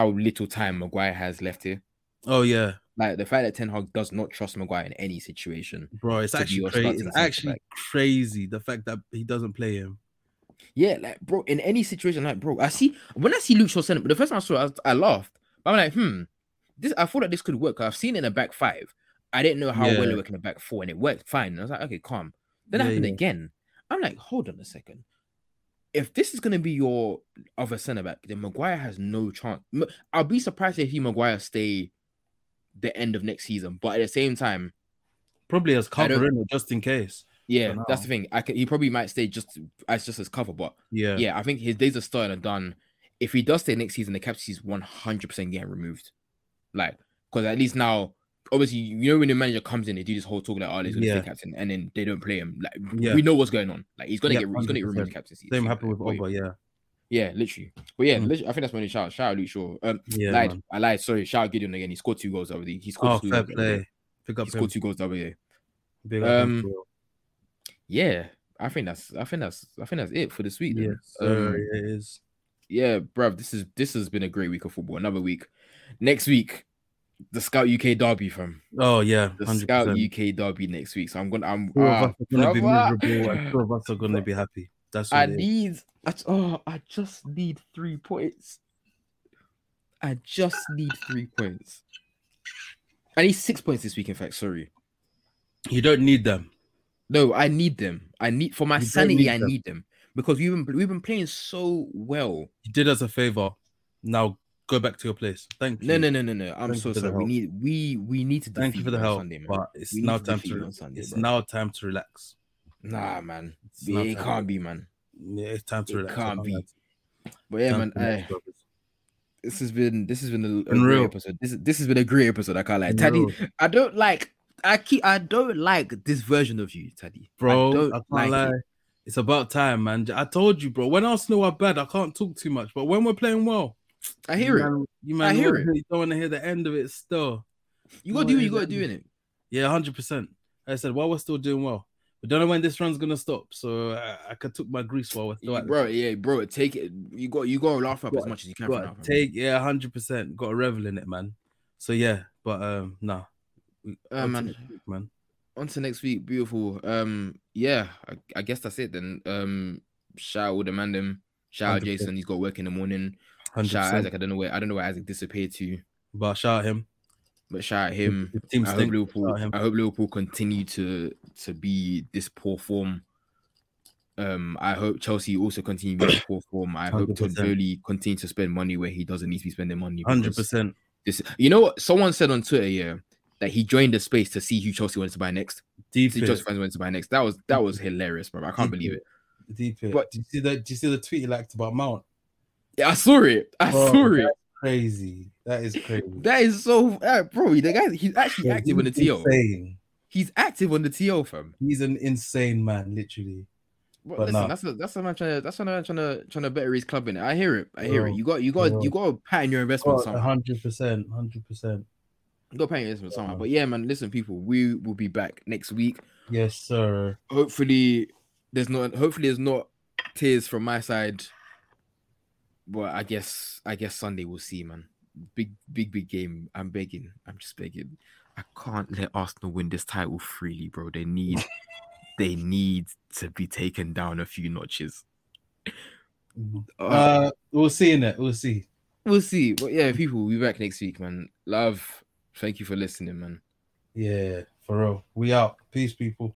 little time Maguire has left here. Oh yeah. Like the fact that Ten Hag does not trust Maguire in any situation, bro. It's actually crazy. It's actually crazy the fact that he doesn't play him. Yeah, like bro, in any situation, like bro, when I see Luke Shaw centre, but the first time I saw it, I laughed. But I'm like, this. I thought that this could work. I've seen it in a back 5. I didn't know how well it worked in a back 4, and it worked fine. And I was like, okay, calm. Then happened again. I'm like, hold on a second. If this is gonna be your other centre back, then Maguire has no chance. I'll be surprised if Maguire stay the end of next season, but at the same time, probably as cover in just in case. Yeah, that's the thing. He probably might stay just as cover, but yeah, I think his days are starting and done. If he does stay next season, the captaincy is 100% getting removed. Like, because at least now, obviously, you know when the manager comes in, they do this whole talk like, "Oh, he's going to stay captain," and then they don't play him. Like, we know what's going on. Like, he's going to get removed captaincy. Same happened with Oba, yeah. Yeah, literally. But yeah, I think that's when he shout. Shout out Luke Shaw. I lied. Sorry, shout out Gideon again. He scored 2 goals over the. He scored 2 goals. Pick up. He scored 2 goals over here. Yeah, I think that's it for this week. Yeah, it is. Yeah, bruv, this has been a great week of football. Another week. Next week, the Scout UK derby, fam. Oh yeah, 100%. The Scout UK derby next week. So two of us are gonna be happy. That's what I just need 3 points. I just need 3 points. I need 6 points this week, in fact. Sorry. You don't need them. No, I need them. I need them. Because we've been playing so well. You did us a favor. Now go back to your place. Thank you. No. I'm so sorry. We need to defeat. Thank you for the help. Sunday, but it's now time to Sunday, it's now time to relax. Nah, man. It can't be, man. Yeah, it's time to relax. Can't be. But yeah, man. This has been a great episode. This has been a great episode. I can't lie, Taddy. I don't like this version of you, Taddy. Bro, I can't lie. It's about time, man. I told you, bro. When Arsenal are bad, I can't talk too much. But when we're playing well, I hear it. I hear it. You don't want to hear the end of it still. You gotta do what you gotta do in it. Yeah, 100%. I said, while we're still doing well. We don't know when this run's gonna stop, so I could took my grease while we're still at bro. Yeah, bro, take it. You gotta laugh up as much as you can. Right, take 100%. Got to revel in it, man. So yeah, but nah. Man. On to next week, beautiful. Yeah, I guess that's it then. Shout out all the mandem. Shout out Jason. He's got work in the morning. 100%. Shout out Isaac. I don't know where Isaac disappeared to. But shout out him. I hope Liverpool continue to be this poor form. I hope Chelsea also continue to be this poor form. I hope Todd Bowley continue to spend money where he doesn't need to be spending money. 100%. You know what? Someone said on Twitter, yeah, that he joined the space to see who Chelsea wants to buy next. That was hilarious, bro. I can't believe it. But do you see the tweet he liked about Mount? Yeah, I saw it. I saw it. Crazy. That is crazy. That is so bro. The guy, he's actually active on the TL. Insane. He's active on the TL, fam. He's an insane man, literally. Bro, but listen, that's what I'm trying to better his club in it. I hear it. I hear it. You got to pattern your investment somehow. 100%. You got to pattern your investment somehow. But yeah, man, listen, people, we will be back next week. Yes, sir. Hopefully there's not tears from my side. But I guess Sunday we'll see, man. Big game. I'm begging. I'm just begging. I can't let Arsenal win this title freely, bro. They need to be taken down a few notches. We'll see in it. We'll see. But yeah, people, we'll be back next week, man. Love. Thank you for listening, man. Yeah, for real. We out. Peace, people.